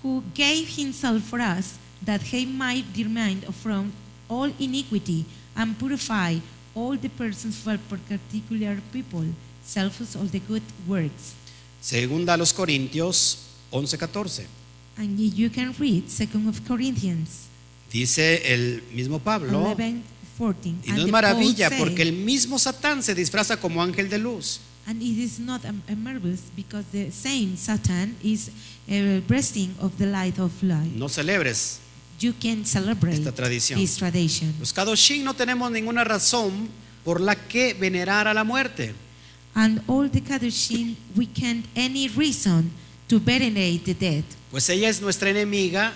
Who gave himself for us that he might remind from all iniquity and purify all the persons for particular people, selfless all the good works. Segunda a los Corintios 11:14. And you can read 2 Corinthians. Dice el mismo Pablo, 11:14, y no es maravilla porque el mismo Satán se disfraza como ángel de luz. And it is not a marvelous because the same Satan is a blessing of the light of life. No celebres. You can celebrate esta tradición. This tradition. Los Kadoshim no tenemos ninguna razón por la que venerar a la muerte. And all the Kadoshim we can't any reason to venerate the dead. Pues ella es nuestra enemiga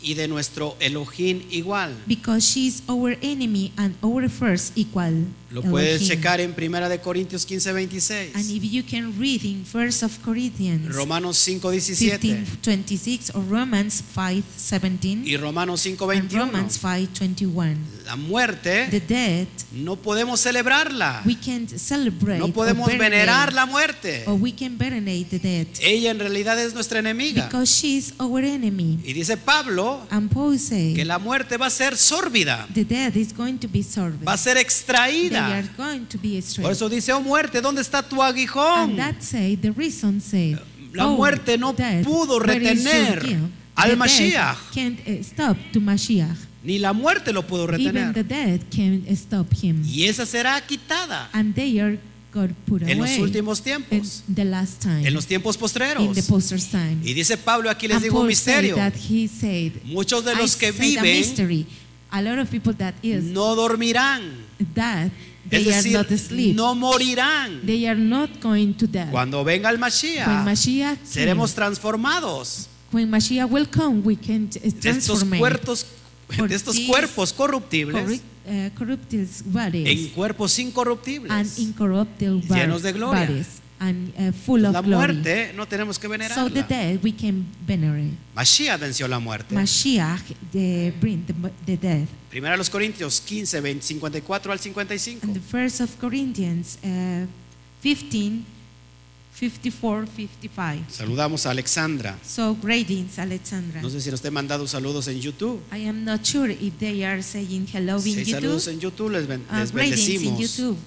y de nuestro Elohim igual. Because she is our enemy and our first equal. Lo puedes Elohim. Checar en 1 Corintios 15:26. And if you can read in 1 Corinthians. Romanos 5:17. Or Romans 5:17. Y Romanos 5:21. La muerte. The death. No podemos celebrarla. We can't celebrate. No podemos venerar la muerte. Or we can venerate the death. Ella en realidad es nuestra enemiga. Because she is our enemy. Y dice Pablo que la muerte va a ser sórbida, va a ser extraída. Por eso dice, oh muerte, ¿dónde está tu aguijón? La muerte no pudo retener al Mashiach, ni la muerte lo pudo retener, y esa será quitada en los últimos tiempos, en los tiempos postreros. Y dice Pablo, aquí les digo un misterio, muchos de los que viven no dormirán, es decir, no morirán. Cuando venga el Mashiach seremos transformados de estos cuerpos corruptibles en cuerpos incorruptibles llenos de gloria. La muerte no tenemos que venerarla. Mashiach venció la muerte. Primera a los Corintios 15:54 al 55. Saludamos a Alexandra. So greetings, Alexandra. No sé si nos te han mandado saludos en YouTube. I am not sure if they are saying hello in YouTube. Saludos en YouTube, les bendecimos. YouTube.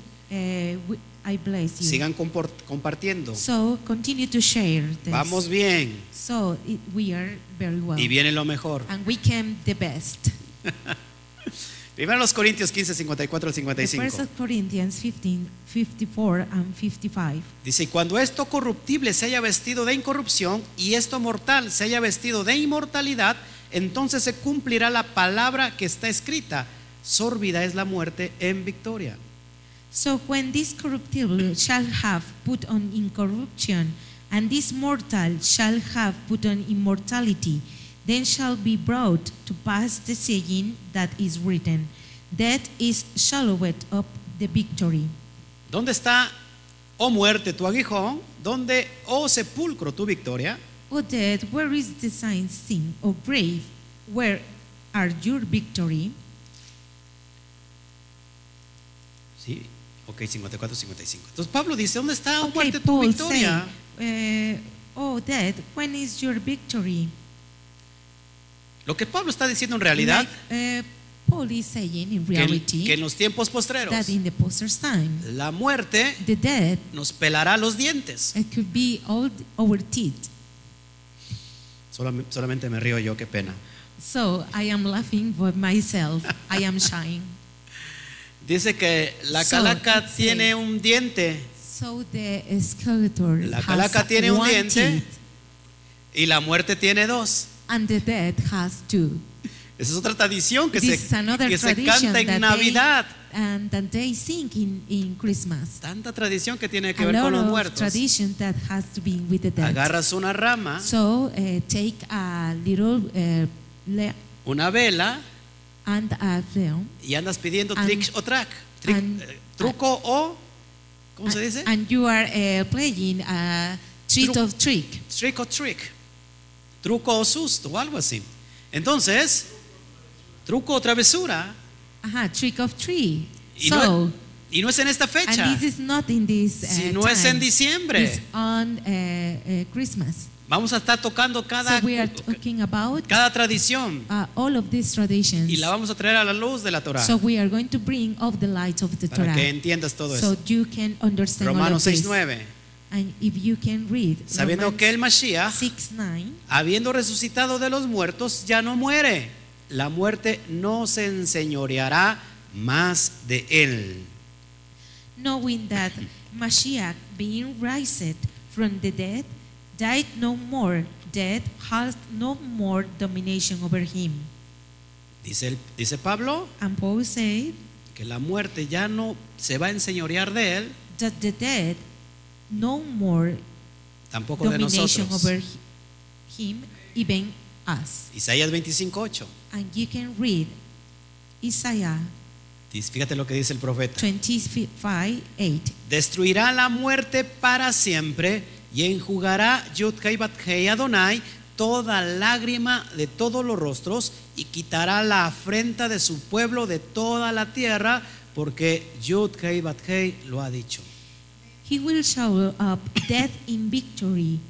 I bless you. Sigan compartiendo. So continue to share this. Vamos bien. So we are very well. Y viene lo mejor. And we came the best. Primero los Corintios 15:54 al 55. 1 Corintios 15:54 and 55. Dice, cuando esto corruptible se haya vestido de incorrupción y esto mortal se haya vestido de inmortalidad, entonces se cumplirá la palabra que está escrita, sórbida es la muerte en victoria. So when this corruptible shall have put on incorruption and this mortal shall have put on immortality, then shall be brought to pass the saying that is written, death is swallowed up the victory. ¿Dónde está, oh muerte, tu aguijón? ¿Dónde, oh sepulcro, tu victoria? Oh death, where is the sign seen? Oh grave, where are your victory? Sí, ok, 54, 55. Entonces Pablo dice, ¿dónde está, oh muerte, tu victoria? Say, oh death, when is your victory? Lo que Pablo está diciendo en realidad, que en los tiempos postreros la muerte nos pelará los dientes. Solamente me río yo, qué pena. So I am laughing for myself. I am shying. Dice que la calaca tiene un diente. La calaca tiene un diente y la muerte tiene dos. And the dead has two. Esa es otra tradición que se canta en Navidad. They sing in Christmas. Tanta tradición que tiene que ver con los muertos. That has to be with the dead. Agarras una rama, take a little, una vela, and a film, y andas pidiendo truco o ¿cómo se dice? And you are playing a trick or trick, truco o susto o algo así. Entonces, truco o travesura. Ajá, trick of tree. Y no es en esta fecha. And this is not in this, si no time, es en diciembre. It's on Christmas. Vamos a estar tocando cada tradición. All of these traditions. Y la vamos a traer a la luz de la Torah. So we are going to bring of the light of the Torah. Para que entiendas todo eso. So you can understand Romanos 6:9. And if you can read, sabiendo Romans que el Mashiach, 6:9, habiendo resucitado de los muertos, ya no muere. La muerte no se enseñoreará más de él. Knowing that Mashiach, being raised from the dead, died no more, death has no more domination over him. Dice Pablo, and Paul said, que la muerte ya no se va a enseñorear de él. That the dead no more tampoco de nosotros. Over him, even us. Isaías 25:8. And you can read Isaiah. Fíjate lo que dice el profeta. 25:8. Destruirá la muerte para siempre y enjugará Yud-Hei-Vav-Hei Adonai toda lágrima de todos los rostros y quitará la afrenta de su pueblo de toda la tierra, porque Yud-Hei-Vav-Hei lo ha dicho. He will show up death in victory,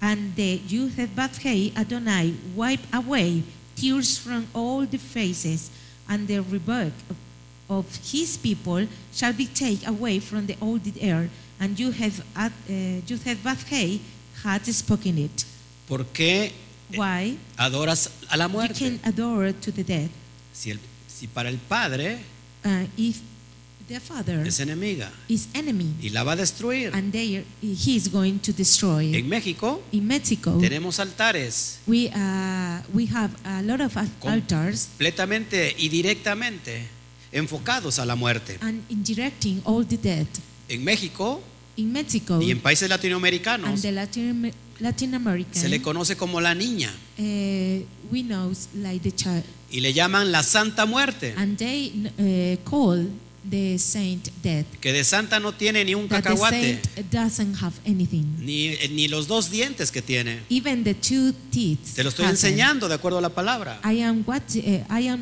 and the Yud-Hei-Vav-Hei Adonai wipe away tears from all the faces, and the rebuke of his people shall be taken away from the old earth. And Yud-Hei-Vav-Hei had spoken it. ¿Por qué adoras a la muerte? You can adore to the dead. Si para el padre, if the father es enemiga, is enemy, y la va a destruir. And he is going to destroy. En México, tenemos altares. We have a lot of altars. Completamente y directamente enfocados a la muerte. And indirecting all the dead. En México y en países latinoamericanos se le conoce como la niña, we know, like the child, y le llaman la Santa Muerte, and they, call the Saint Death, que de santa no tiene ni un cacahuate, ni los dos dientes que tiene. Even the two teeth. Te lo estoy enseñando de acuerdo a la palabra. I am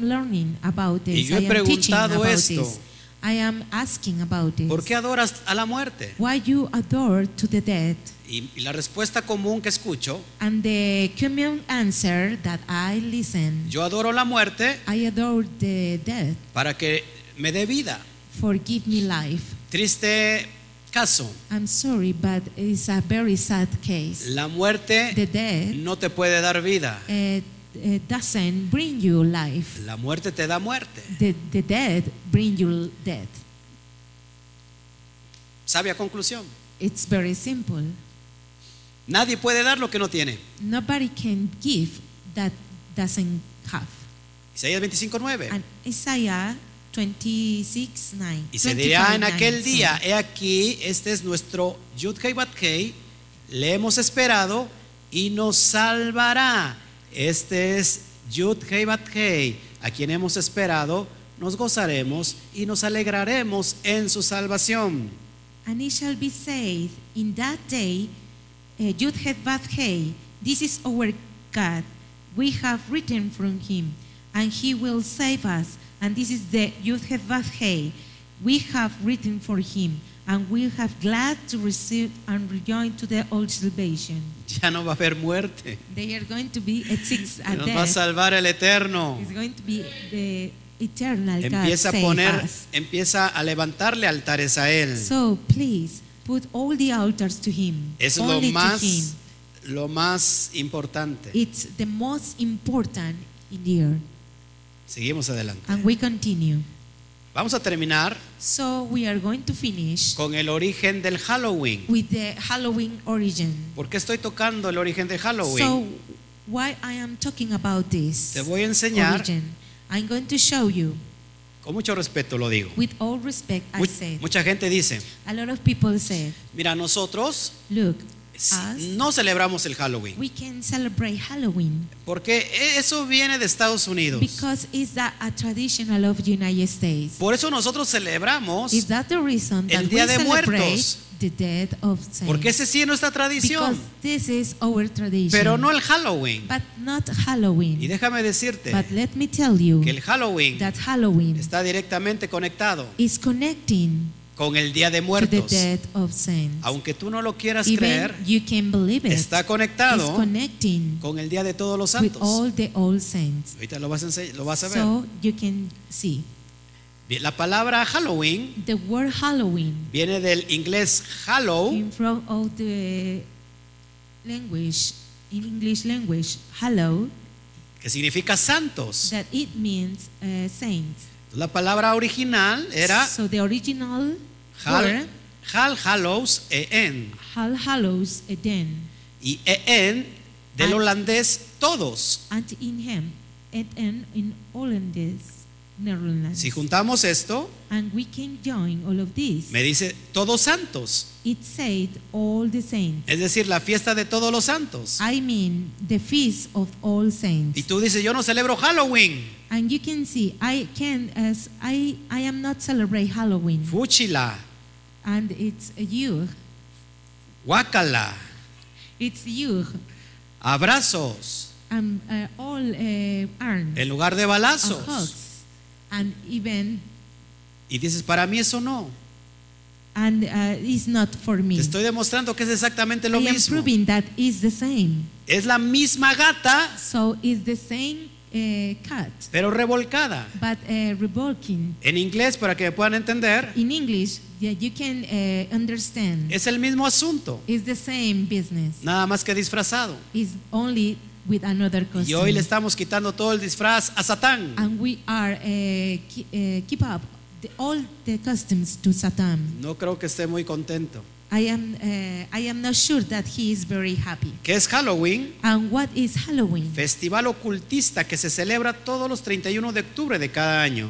learning about this. Y yo he preguntado esto. I am asking about this. ¿Por qué adoras a la muerte? Why you adore to the dead? Y la respuesta común que escucho, and the common answer that I listen, yo adoro la muerte, I adore the death, para que me dé vida. Forgive me life. Triste caso. I'm sorry, but it's a very sad case. La muerte, the death, no te puede dar vida. It doesn't bring you life. La muerte te da muerte. The dead bring you death. Sabia conclusión. It's very simple. Nadie puede dar lo que no tiene. Nobody can give that doesn't have. Isaías 25:9. And Isaiah 26:9. Y se dirá en aquel día, he aquí, este es nuestro Yud-Hei-Vav-Hei, le hemos esperado y nos salvará. Este es Yud-Hei-Vav-Hei, a quien hemos esperado, nos gozaremos y nos alegraremos en su salvación. And it shall be said in that day, Yud-Hei-Vav-Hei, this is our God, we have written from him, and he will save us. And this is the Yud-Hei-Vav-Hei, we have written for him, and we have glad to receive and rejoin to the old salvation. Ya no va a haber muerte. They are going to be at nos va a salvar el eterno. It's going to be the eternal empieza God a poner, us. Empieza a levantarle altares a él. So please put all the altars to him. Es only lo más importante. It's the most important in the earth. Seguimos adelante. And we continue. Vamos a terminar con el origen del Halloween. With the Halloween origin. ¿Por qué estoy tocando el origen de Halloween? So, why I am talking about this. Te voy a enseñar. Origin. I'm going to show you. Con mucho respeto lo digo. With all respect, I say. Mucha gente dice, a lot of people say, mira, nosotros look, no celebramos el Halloween. We can celebrate Halloween. Porque eso viene de Estados Unidos. Because it's a traditional of the United States. Por eso nosotros celebramos is that the reason that el Día de Muertos. The death of Saint. Porque ese sí es nuestra tradición. This is our tradition, pero no el Halloween. But not Halloween. Y déjame decirte que el Halloween, está directamente conectado con el Día de Muertos. Aunque tú no lo quieras creer, está conectado con el Día de Todos los Santos. Ahorita lo vas a ver. So you can see. La palabra Halloween, the word Halloween viene del inglés hallow, from all the language, in English language, hallow, que significa santos. That it means saints. La palabra original era so the original word, hal hallows en. Hal hallows en. Y en del holandés todos. And in him, en in holandés. Si juntamos esto, and we can join all of this, me dice todos santos. It said all the saints. Es decir, la fiesta de todos los santos. I mean the feast of all saints. Y tú dices, yo no celebro Halloween. And you can see, I am not celebrate Halloween. Fúchila. And it's you. Guácala. It's you. Abrazos. And all arms. En lugar de balazos. And even, y dices, para mí eso no. And it's not for me. Te estoy demostrando que es exactamente lo mismo. That is the same. Es la misma gata. So it's the same cat. Pero revolcada. But revolking. En inglés, para que me puedan entender. In English, yeah, you can understand. Es el mismo asunto. It's the same business. Nada más que disfrazado. It's only with another costume. Y hoy le estamos quitando todo el disfraz a Satán. And we are keep up all the customs to Satan. No creo que esté muy contento. I am not sure that he is very happy. ¿Qué es Halloween? And what is Halloween? Festival ocultista que se celebra todos los 31 de octubre de cada año.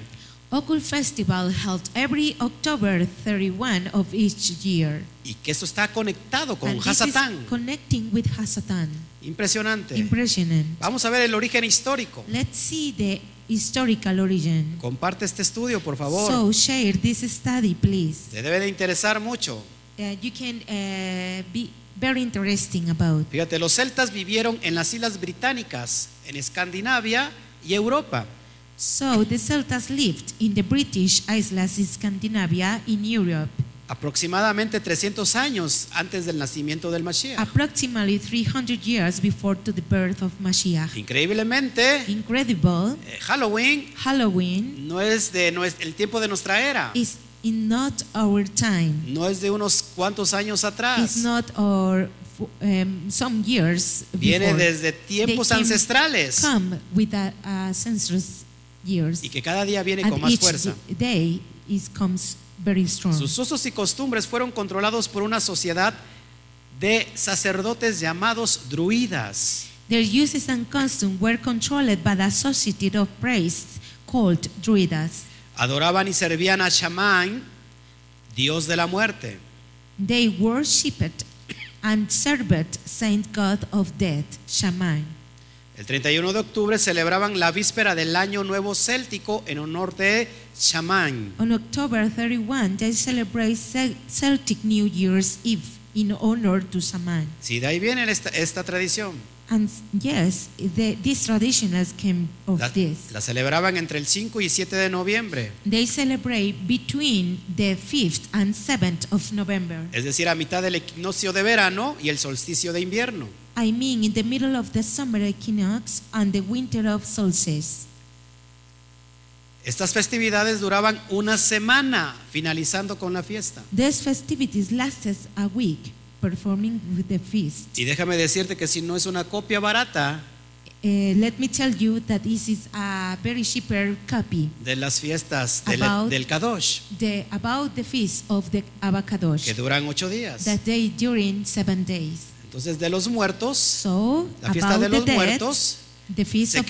Occult Festival held every October 31 of each year. Y que esto está conectado con Hasatán. Connecting with Hasatán. Impresionante. Impresionante. Vamos a ver el origen histórico. Let's see the historical origin. Comparte este estudio, por favor. So share this study, please. Te debe de interesar mucho. You can be very interesting about. Fíjate, los celtas vivieron en las islas británicas, en Escandinavia y Europa. So the Celts lived in the British Islands, Scandinavia, in Europe. Aproximadamente 300 años antes del nacimiento del Mashiach. Approximately 300 years before to the birth of Mashiach. Increíblemente, Halloween no es de el tiempo de nuestra era. Is not our time. No es de unos cuantos años atrás. It's not our some years. Viene desde tiempos ancestrales. Come with ancestors years. Y que cada día viene and con más fuerza. Day is comes very strong. Sus usos y costumbres fueron controlados por una sociedad de sacerdotes llamados druidas. Their uses and customs were controlled by a society of priests called druidas. Adoraban y servían a Shaman, dios de la muerte. They worshipped and served Saint God of Death, Shaman. El 31 de octubre celebraban la víspera del Año Nuevo Céltico en honor de Shaman. On October 31, they celebrate Celtic New Year's Eve in honor to Shaman. Sí, de ahí viene esta tradición. And yes, these traditions came of this. La celebraban entre el 5 y 7 de noviembre. They celebrate between the 5th and 7th of November. Es decir, a mitad del equinoccio de verano y el solsticio de invierno. I mean, in the middle of the summer equinox and the winter of solstice. Estas festividades duraban una semana, finalizando con la fiesta. These festivities lasted a week, performing with the feast. Y déjame decirte que si no es una copia barata, let me tell you that this is a very cheaper copy de las fiestas del Kadosh, about the feast of the Kadosh, que duran 8 días. That they during 7 days. Entonces de los muertos, la fiesta de los muertos, se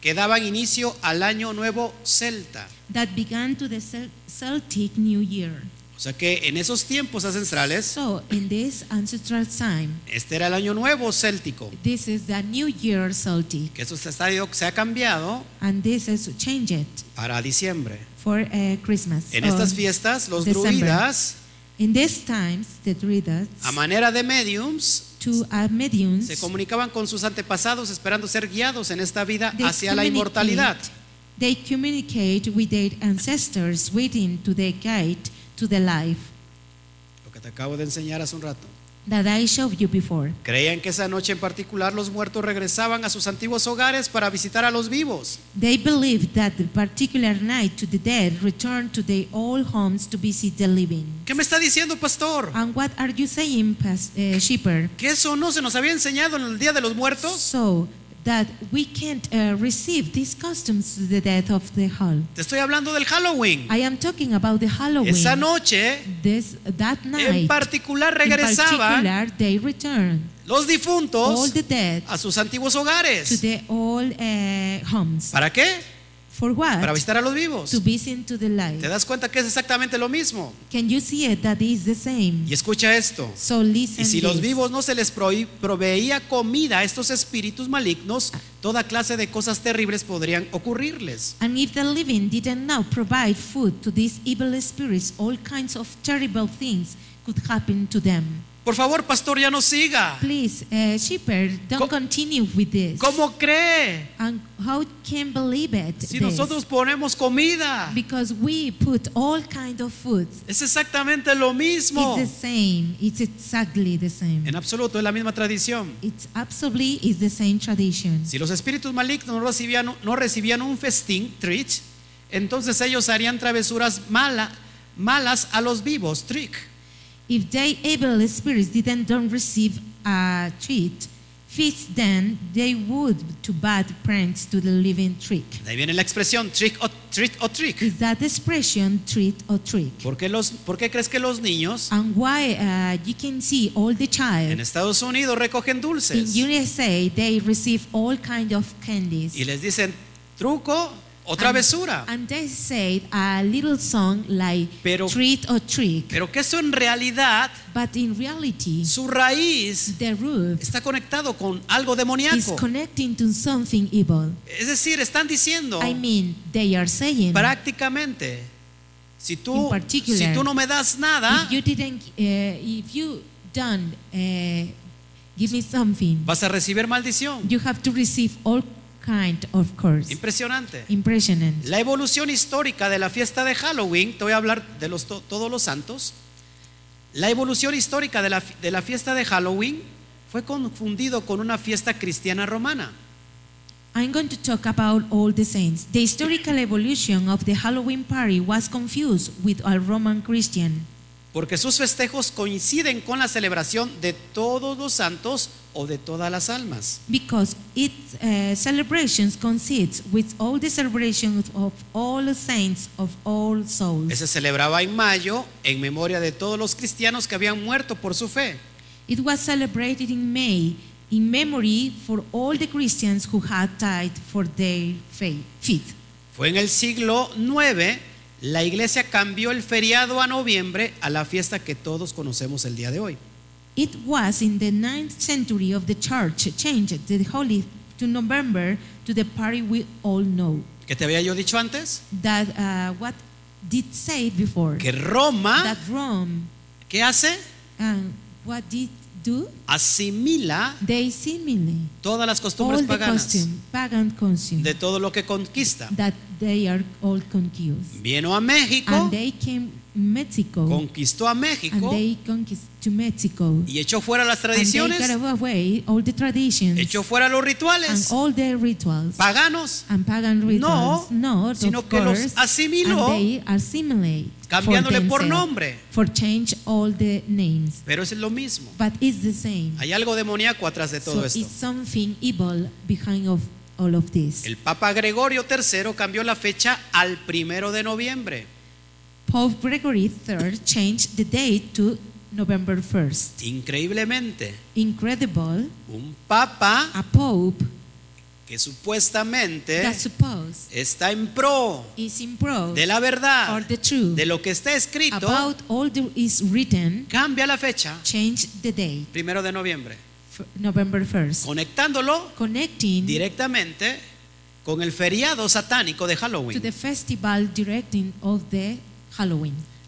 quedaban inicio al año nuevo celta. That began to the Celtic New Year. O sea que en esos tiempos ancestrales, este era el año nuevo céltico. This is the New Year Celtic. Que eso se ha cambiado para diciembre. For, Christmas. En estas fiestas los druidas, a manera de mediums, se comunicaban con sus antepasados esperando ser guiados en esta vida hacia la inmortalidad. They communicate with their ancestors waiting to their guide to the life. Lo que te acabo de enseñar hace un rato. That I showed you before. Creían que esa noche en particular los muertos regresaban a sus antiguos hogares para visitar a los vivos. They believed that the particular night to the dead returned to their old homes to visit the living. ¿Qué me está diciendo, pastor? And what are you saying, shepherd? ¿Que eso no se nos había enseñado en el Día de los Muertos? So that we can't receive these customs to the death of the hall. Te estoy hablando del Halloween. I am talking about the Halloween. Esa noche, en particular regresaban los difuntos all the dead a sus antiguos hogares. To the old, homes. ¿Para qué? For what? Para visitar a los vivos. To visit to the light. ¿Te das cuenta que es exactamente lo mismo? Can you see it, that is the same? Y escucha esto. So listen. Y si los vivos no se les proveía comida a estos espíritus malignos, toda clase de cosas terribles podrían ocurrirles. And if the living didn't now provide food to these evil spirits, all kinds of terrible things could happen to them. Por favor, pastor, ya no siga. Please, shepherd, don't continue with this. ¿Cómo cree? And how can believe it? Si nosotros ponemos comida. Because we put all kind of food. Es exactamente lo mismo. It's the same. It's exactly the same. En absoluto es la misma tradición. It's absolutely is the same tradition. Si los espíritus malignos no recibían un festín, treat, entonces ellos harían travesuras malas a los vivos, trick. If they evil spirits don't receive a treat, feast, then they would do bad pranks to the living trick. Ahí viene la expresión trick or treat. Is that expression treat or trick? ¿Por qué crees que los niños? And why you can see all the child. En Estados Unidos recogen dulces. In USA they receive all kind of candies. Y les dicen truco o travesura. And they said a little song like treat or trick. Pero que eso en realidad, but in reality, su raíz, the root, está conectado con algo demoníaco. Is connecting to something evil. Es decir, están diciendo, I mean, they are saying, prácticamente, si tú no me das nada, if you don't give me something, vas a recibir maldición. You have to receive all kind, of course. Impresionante. Impresionante. La evolución histórica de la fiesta de Halloween, te voy a hablar de todos los santos. La evolución histórica de la fiesta de Halloween fue confundido con una fiesta cristiana romana. I'm going to talk about all the saints. The historical evolution of the Halloween party was confused with a Roman Christian. Porque sus festejos coinciden con la celebración de todos los santos o de todas las almas. Because its celebrations coincides with all the celebrations of all saints of all souls. Se celebraba en mayo en memoria de todos los cristianos que habían muerto por su fe. It was celebrated in May in memory for all the Christians who had died for their faith. Fue en el siglo IX. La iglesia cambió el feriado a noviembre a la fiesta que todos conocemos el día de hoy. It was in the 9th century of the church changed the holy to November to the party we all know. ¿Qué te había yo dicho antes? That what did say before. Que Roma. That Rome. ¿Qué hace? What did do? Asimila. They assimilate. Todas las costumbres all paganas. Pagan de todo lo que conquista. That they are all confused. Vino a México. And they came Mexico. Conquistó a México. And they conquistó Mexico. Y echó fuera las tradiciones. And they got away all the traditions. Echó fuera los rituales. And all the rituals. Paganos. And pagan rituals. No, not, sino que course, los asimiló. And they assimilate. Cambiándole por nombre. For change all the names. Pero es lo mismo. But it's the same. Hay algo demoníaco atrás de todo esto. It's something evil behind of all of this. El Papa Gregorio III cambió la fecha al 1 de noviembre. Pope Gregory III changed the date to November 1st. Increíblemente, incredible, un papa, a pope, que supuestamente está en pro de la verdad, de lo que está escrito, cambia la fecha, 1 de noviembre, November 1st, conectándolo directamente con el feriado satánico de Halloween.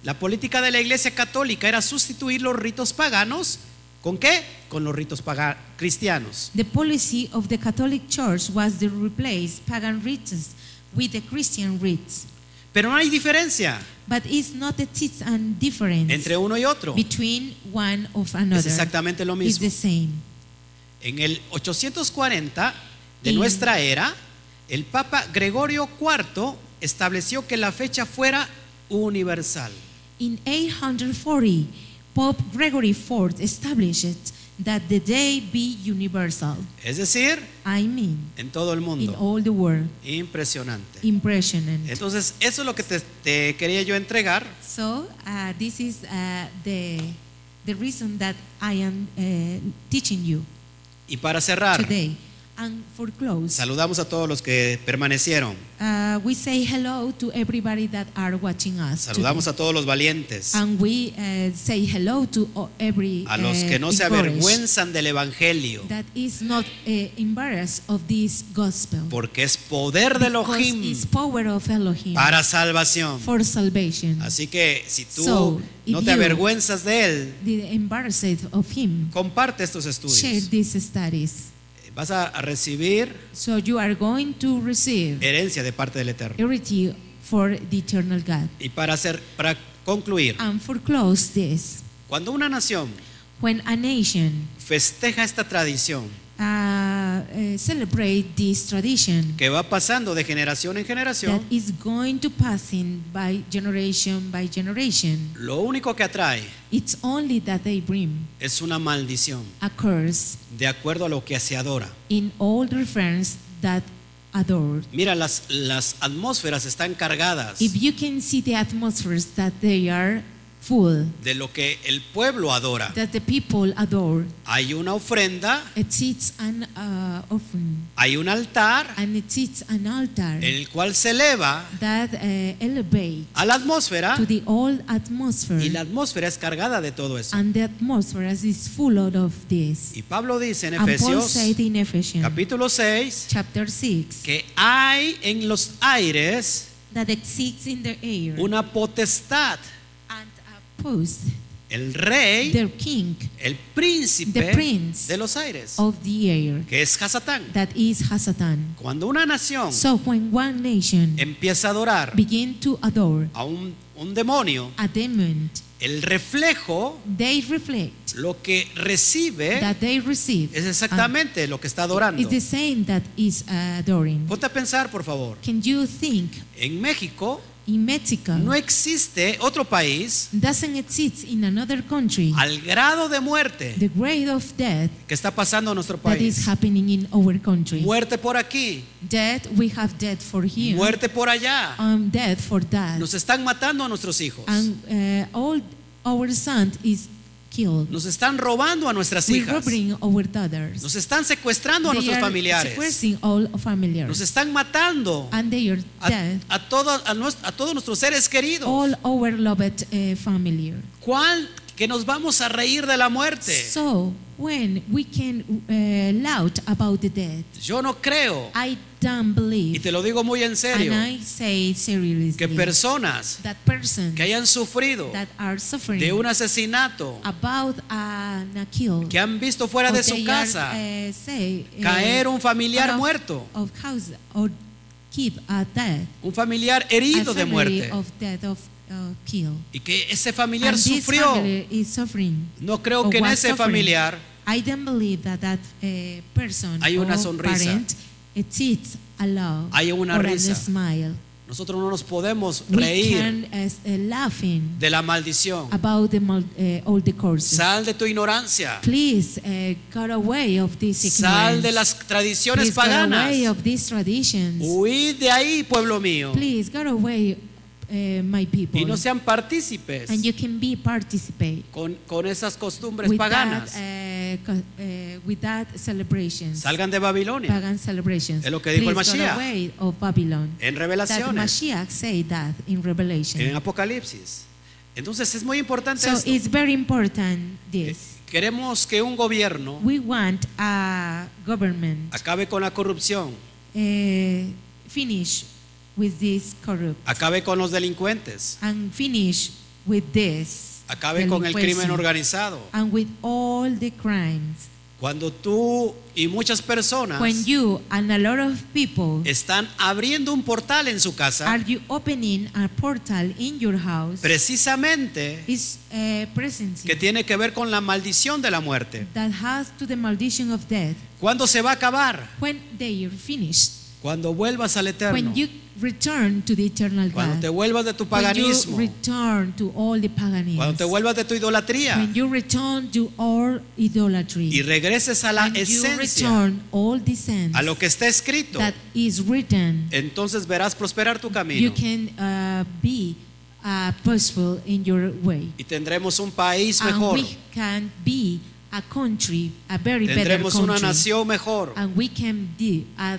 La política de la Iglesia Católica era sustituir los ritos paganos. ¿Con qué? Con los ritos cristianos. The policy of the Catholic Church was to replace pagan rites with the Christian rites. Pero no hay diferencia. But it's not a difference entre uno y otro. Between one of another. Es exactamente lo mismo. It's the same. En el 840 de nuestra era, el Papa Gregorio IV estableció que la fecha fuera universal. In 840, Pope Gregory IV established that the day be universal. Es decir, en todo el mundo. In all the world. Impresionante. Impresionante. Entonces, eso es lo que te quería yo entregar. So, this is the reason that I am teaching you. Y para cerrar, today. And for close, saludamos a todos los que permanecieron. We say hello to everybody that are watching us. Saludamos today. A todos los valientes. And we say hello to every a los que no se avergüenzan del evangelio. That is not embarrassed of this gospel. Porque es poder de Elohim. It's power of Elohim. Para salvación. For salvation. Así que si tú no te avergüenzas de él, of him, comparte estos estudios. Share these studies. Vas a recibir herencia de parte del Eterno. For the eternal God. Y para concluir, and for close this, cuando una nación festeja esta tradición celebrate this tradition, que va pasando de generación en generación, that is going to passing by generation by generation, lo único que atrae it's only that they bring es una maldición, a curse, de acuerdo a lo que se adora. In all reference that adored. Mira, las atmósferas están cargadas. If you can see the atmospheres that they are full, de lo que el pueblo adora. That the people adore. Hay una ofrenda. Hay un altar. And an altar. El cual se eleva. That, a la atmósfera. To the old atmosphere. Y la atmósfera es cargada de todo eso. And the atmosphere is full of this. Y Pablo dice en Efesios, capítulo 6, chapter 6, que hay en los aires, that exists in the air, una potestad. El rey, their king, el príncipe de los aires, of the air, que es Hasatán. That is Hasatán. Cuando una nación empieza a adorar a un demonio, el reflejo, lo que recibe, es exactamente lo que está adorando. Ponte a pensar, por favor. Can you think, en México, in Mexico, no existe otro país al grado de muerte que está pasando en nuestro país. Muerte por aquí, muerte por allá, nos están matando a nuestros hijos, and, all our son is killed. Nos están robando a nuestras hijas, nos están secuestrando a nuestros familiares, nos están matando a todos nuestros seres queridos. All our loved, family. ¿Cuál que nos vamos a reír de la muerte? So, when we can, laugh about the death. Yo no creo, y te lo digo muy en serio, que personas que hayan sufrido de un asesinato, que han visto fuera de su casa caer un familiar muerto, un familiar herido de muerte, y que ese familiar sufrió, no creo que en ese familiar hay una sonrisa, hay una risa. Nosotros no nos podemos reír de la maldición. Sal de tu ignorancia. Please, cut away of this ignorance. Sal de las tradiciones paganas. Huid de ahí, pueblo mío. Please, cut away my people. Y no sean partícipes con esas costumbres paganas. With that celebrations. Salgan de Babilonia. Pagan celebrations. Es lo que dijo el Mashiach en Revelaciones, en Apocalipsis. Entonces es muy importante esto. It's very important this. Queremos que un gobierno acabe con la corrupción, finish with this corrupt. Acabe con los delincuentes, and finish with this. Acabe con el crimen organizado. And with all the crimes. Cuando tú y muchas personas están abriendo un portal en su casa, precisamente que tiene que ver con la maldición de la muerte. ¿Cuándo se va a acabar? Cuando vuelvas al Eterno. Return to the eternal God. Cuando te vuelvas de tu paganismo, cuando te vuelvas de tu idolatría, when you return to all idolatry, y regreses a la esencia, a lo que está escrito, that is written, entonces verás prosperar tu camino. You can, be, peaceful in your way. Y tendremos un país mejor. And we can be a country, a very tendremos better country, una nación mejor. And we can be a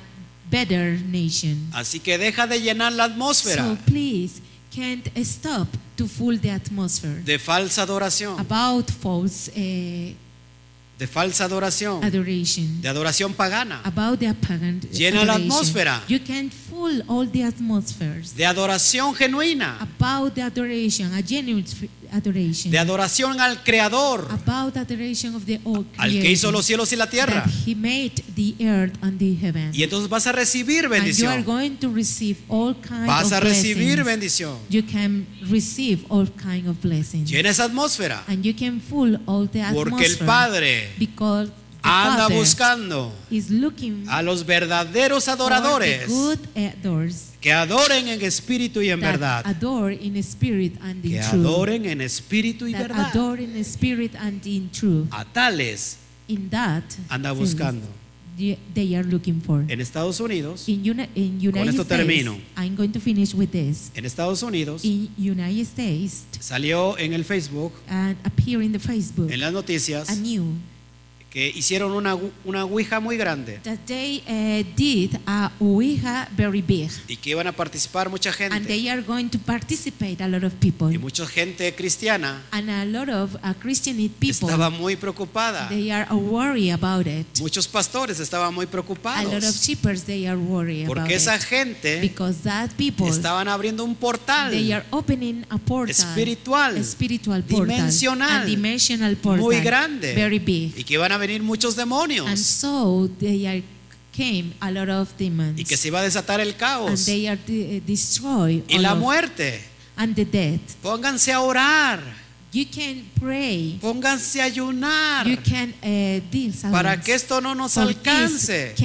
better nation. Así que deja de llenar la atmósfera, so please, can't stop to fool the atmosphere, de falsa adoración, about false, de falsa adoración, adoration, de adoración pagana, about the pagan, llena adoration, la atmósfera, you can't fool all the atmospheres, de adoración genuina, about the adoration, a genuine adoration, de adoración al Creador, about adoration of the all creation, al que hizo los cielos y la tierra, that he made the earth and the heaven. Y entonces vas a recibir bendición, and you are going to receive all kind vas a recibir of bendición, you can receive all kind of blessings, llena esa atmósfera, and you can fool all the atmosphere, porque el Padre anda buscando a los verdaderos adoradores que adoren en espíritu y en verdad, que adoren en espíritu y verdad, a tales anda buscando. They are looking for. En Estados Unidos, con esto termino, I'm going to finish with this. En Estados Unidos, in United States, salió en el Facebook, and appear in the Facebook, en las noticias, que hicieron una ouija muy grande, that they, did a ouija very big, y que iban a participar mucha gente, and they are going to participate a lot of people, y mucha gente cristiana, and a lot of, Christian people, estaba muy preocupada, they are worried about it, muchos pastores estaban muy preocupados, a lot of shepherds, they are worried porque about esa it, gente because that people, estaban abriendo un portal, they are opening a portal espiritual, portal, dimensional portal, muy grande, very big, y que iban a venir muchos demonios, and so there came a lot of demons, y que se iba a desatar el caos, and they are destroyed, y la muerte, and the death. Pónganse a orar, you can pray, pónganse a ayunar, you can, para que esto no nos alcance.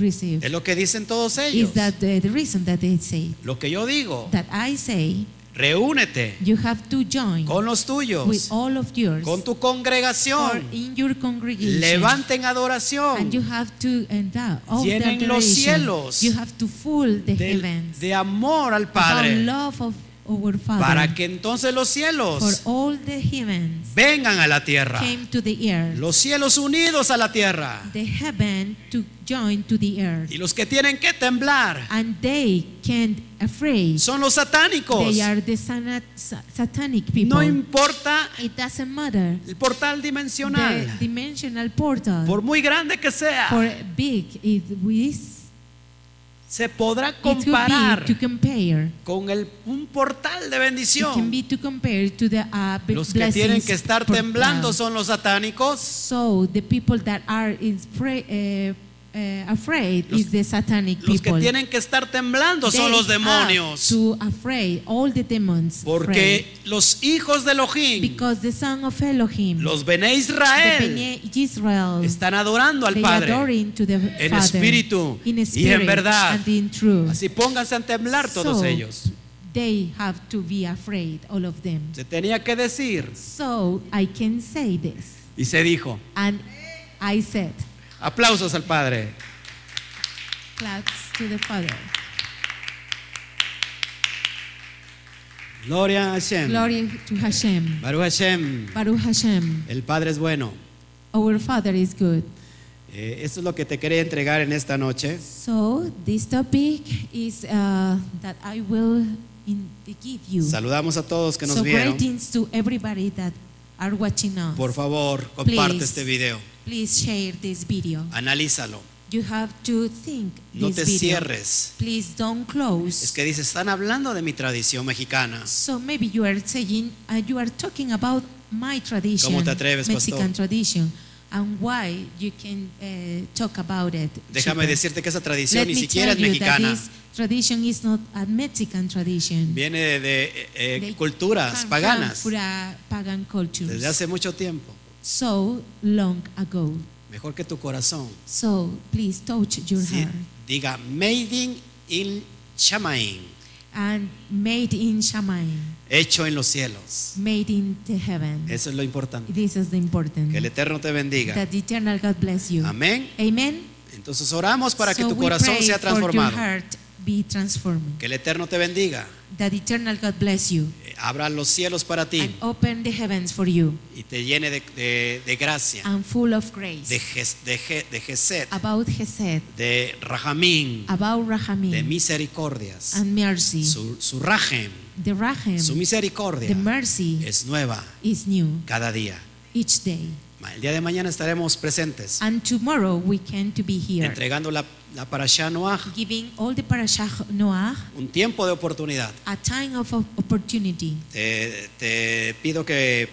Es lo que dicen todos ellos. Is that the reason that they say, lo que yo digo, that I say, reúnete, you have to join, con los tuyos, with all of yours, con tu congregación, in your congregation, levanten adoración, and you have to end up, llenen los cielos, you have to full the heavens, de amor al Padre, love of our Father, para que entonces los cielos, for all the heavens, vengan a la tierra, came to the earth, los cielos unidos a la tierra, the heaven to join to the earth, y los que tienen que temblar, and they can't afraid, son los satánicos. They are the satanic people. No importa, it doesn't matter, el portal dimensional, the dimensional portal, por muy grande que sea, for big it is, se podrá comparar con un portal de bendición. Los que tienen que estar temblando son los satánicos, so the people that are afraid is the satanic people. Los que tienen que estar temblando son los demonios, afraid, all the demons, porque los hijos de Elohim, because the son of Elohim, los Bené Israel, están adorando al Padre en espíritu y en verdad. Así pónganse a temblar todos ellos. They have to be afraid, all of them. Se tenía que decir. So I can say this. Y se dijo. And I said. Aplausos al Padre. Claps to the Father. Gloria a Hashem. Glory to Hashem. Baruch Hashem. Baruch Hashem. El Padre es bueno. Our Father is good. Eso es lo que te quería entregar en esta noche. So this topic is that I will give you. Saludamos a todos que nos vieron. Greetings to everybody that are watching us. Por favor, comparte este video. Please share this video. Analízalo. You have to think no te cierres. Please don't close. Es que dice, están hablando de mi tradición mexicana. So maybe you are saying, you are talking about my tradition. ¿Cómo te atreves, Mexican tradition? And why you can talk about it? Déjame decirte que esa tradición ni siquiera es mexicana. Tradition is not a Mexican tradition. Viene de culturas paganas. Pagan cultures. Desde hace mucho tiempo. So long ago. Mejor que tu corazón. So please touch your heart. Diga made in Samhain. And made in Samhain. Hecho en los cielos. Made in the heaven. Eso es lo importante. This is the important. Que el Eterno te bendiga. That the eternal God bless you. Amén. Amen. Entonces oramos para que tu corazón sea transformado. Que el Eterno te bendiga. That the eternal God bless you. Abra los cielos para ti. And open the heavens for you. Y te llene de gracia. And full of grace. De Gesed. About Gesed. De Rahamim. About Rahamim. De misericordias. And mercy. Su Rahem. The Rahem. Su misericordia. The mercy. Es nueva. Is new. Cada día. Each day. El día de mañana estaremos presentes. And tomorrow we can to be here. Entregando la Parashá Noah. Giving all the Parashá Noah. Un tiempo de oportunidad. A time of opportunity. Te pido que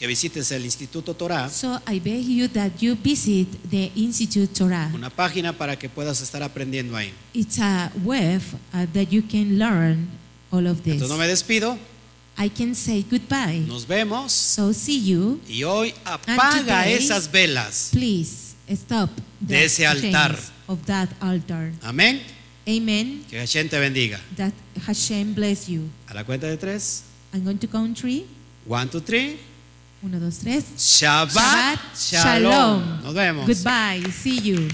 visites el Instituto Torah. So I beg you that you visit the Institute Torah. Una página para que puedas estar aprendiendo ahí. It's a web that you can learn all of this. Entonces no me despido. I can say goodbye. Nos vemos. So see you. Y hoy apaga esas velas. Please stop de ese altar. Of that altar. Amén. Amen. Que Hashem te bendiga. That Hashem bless you. A la cuenta de tres. I'm going to count three. 1, 2, 3. 1, 2, 3. Shabbat Shalom. Nos vemos. Goodbye. See you.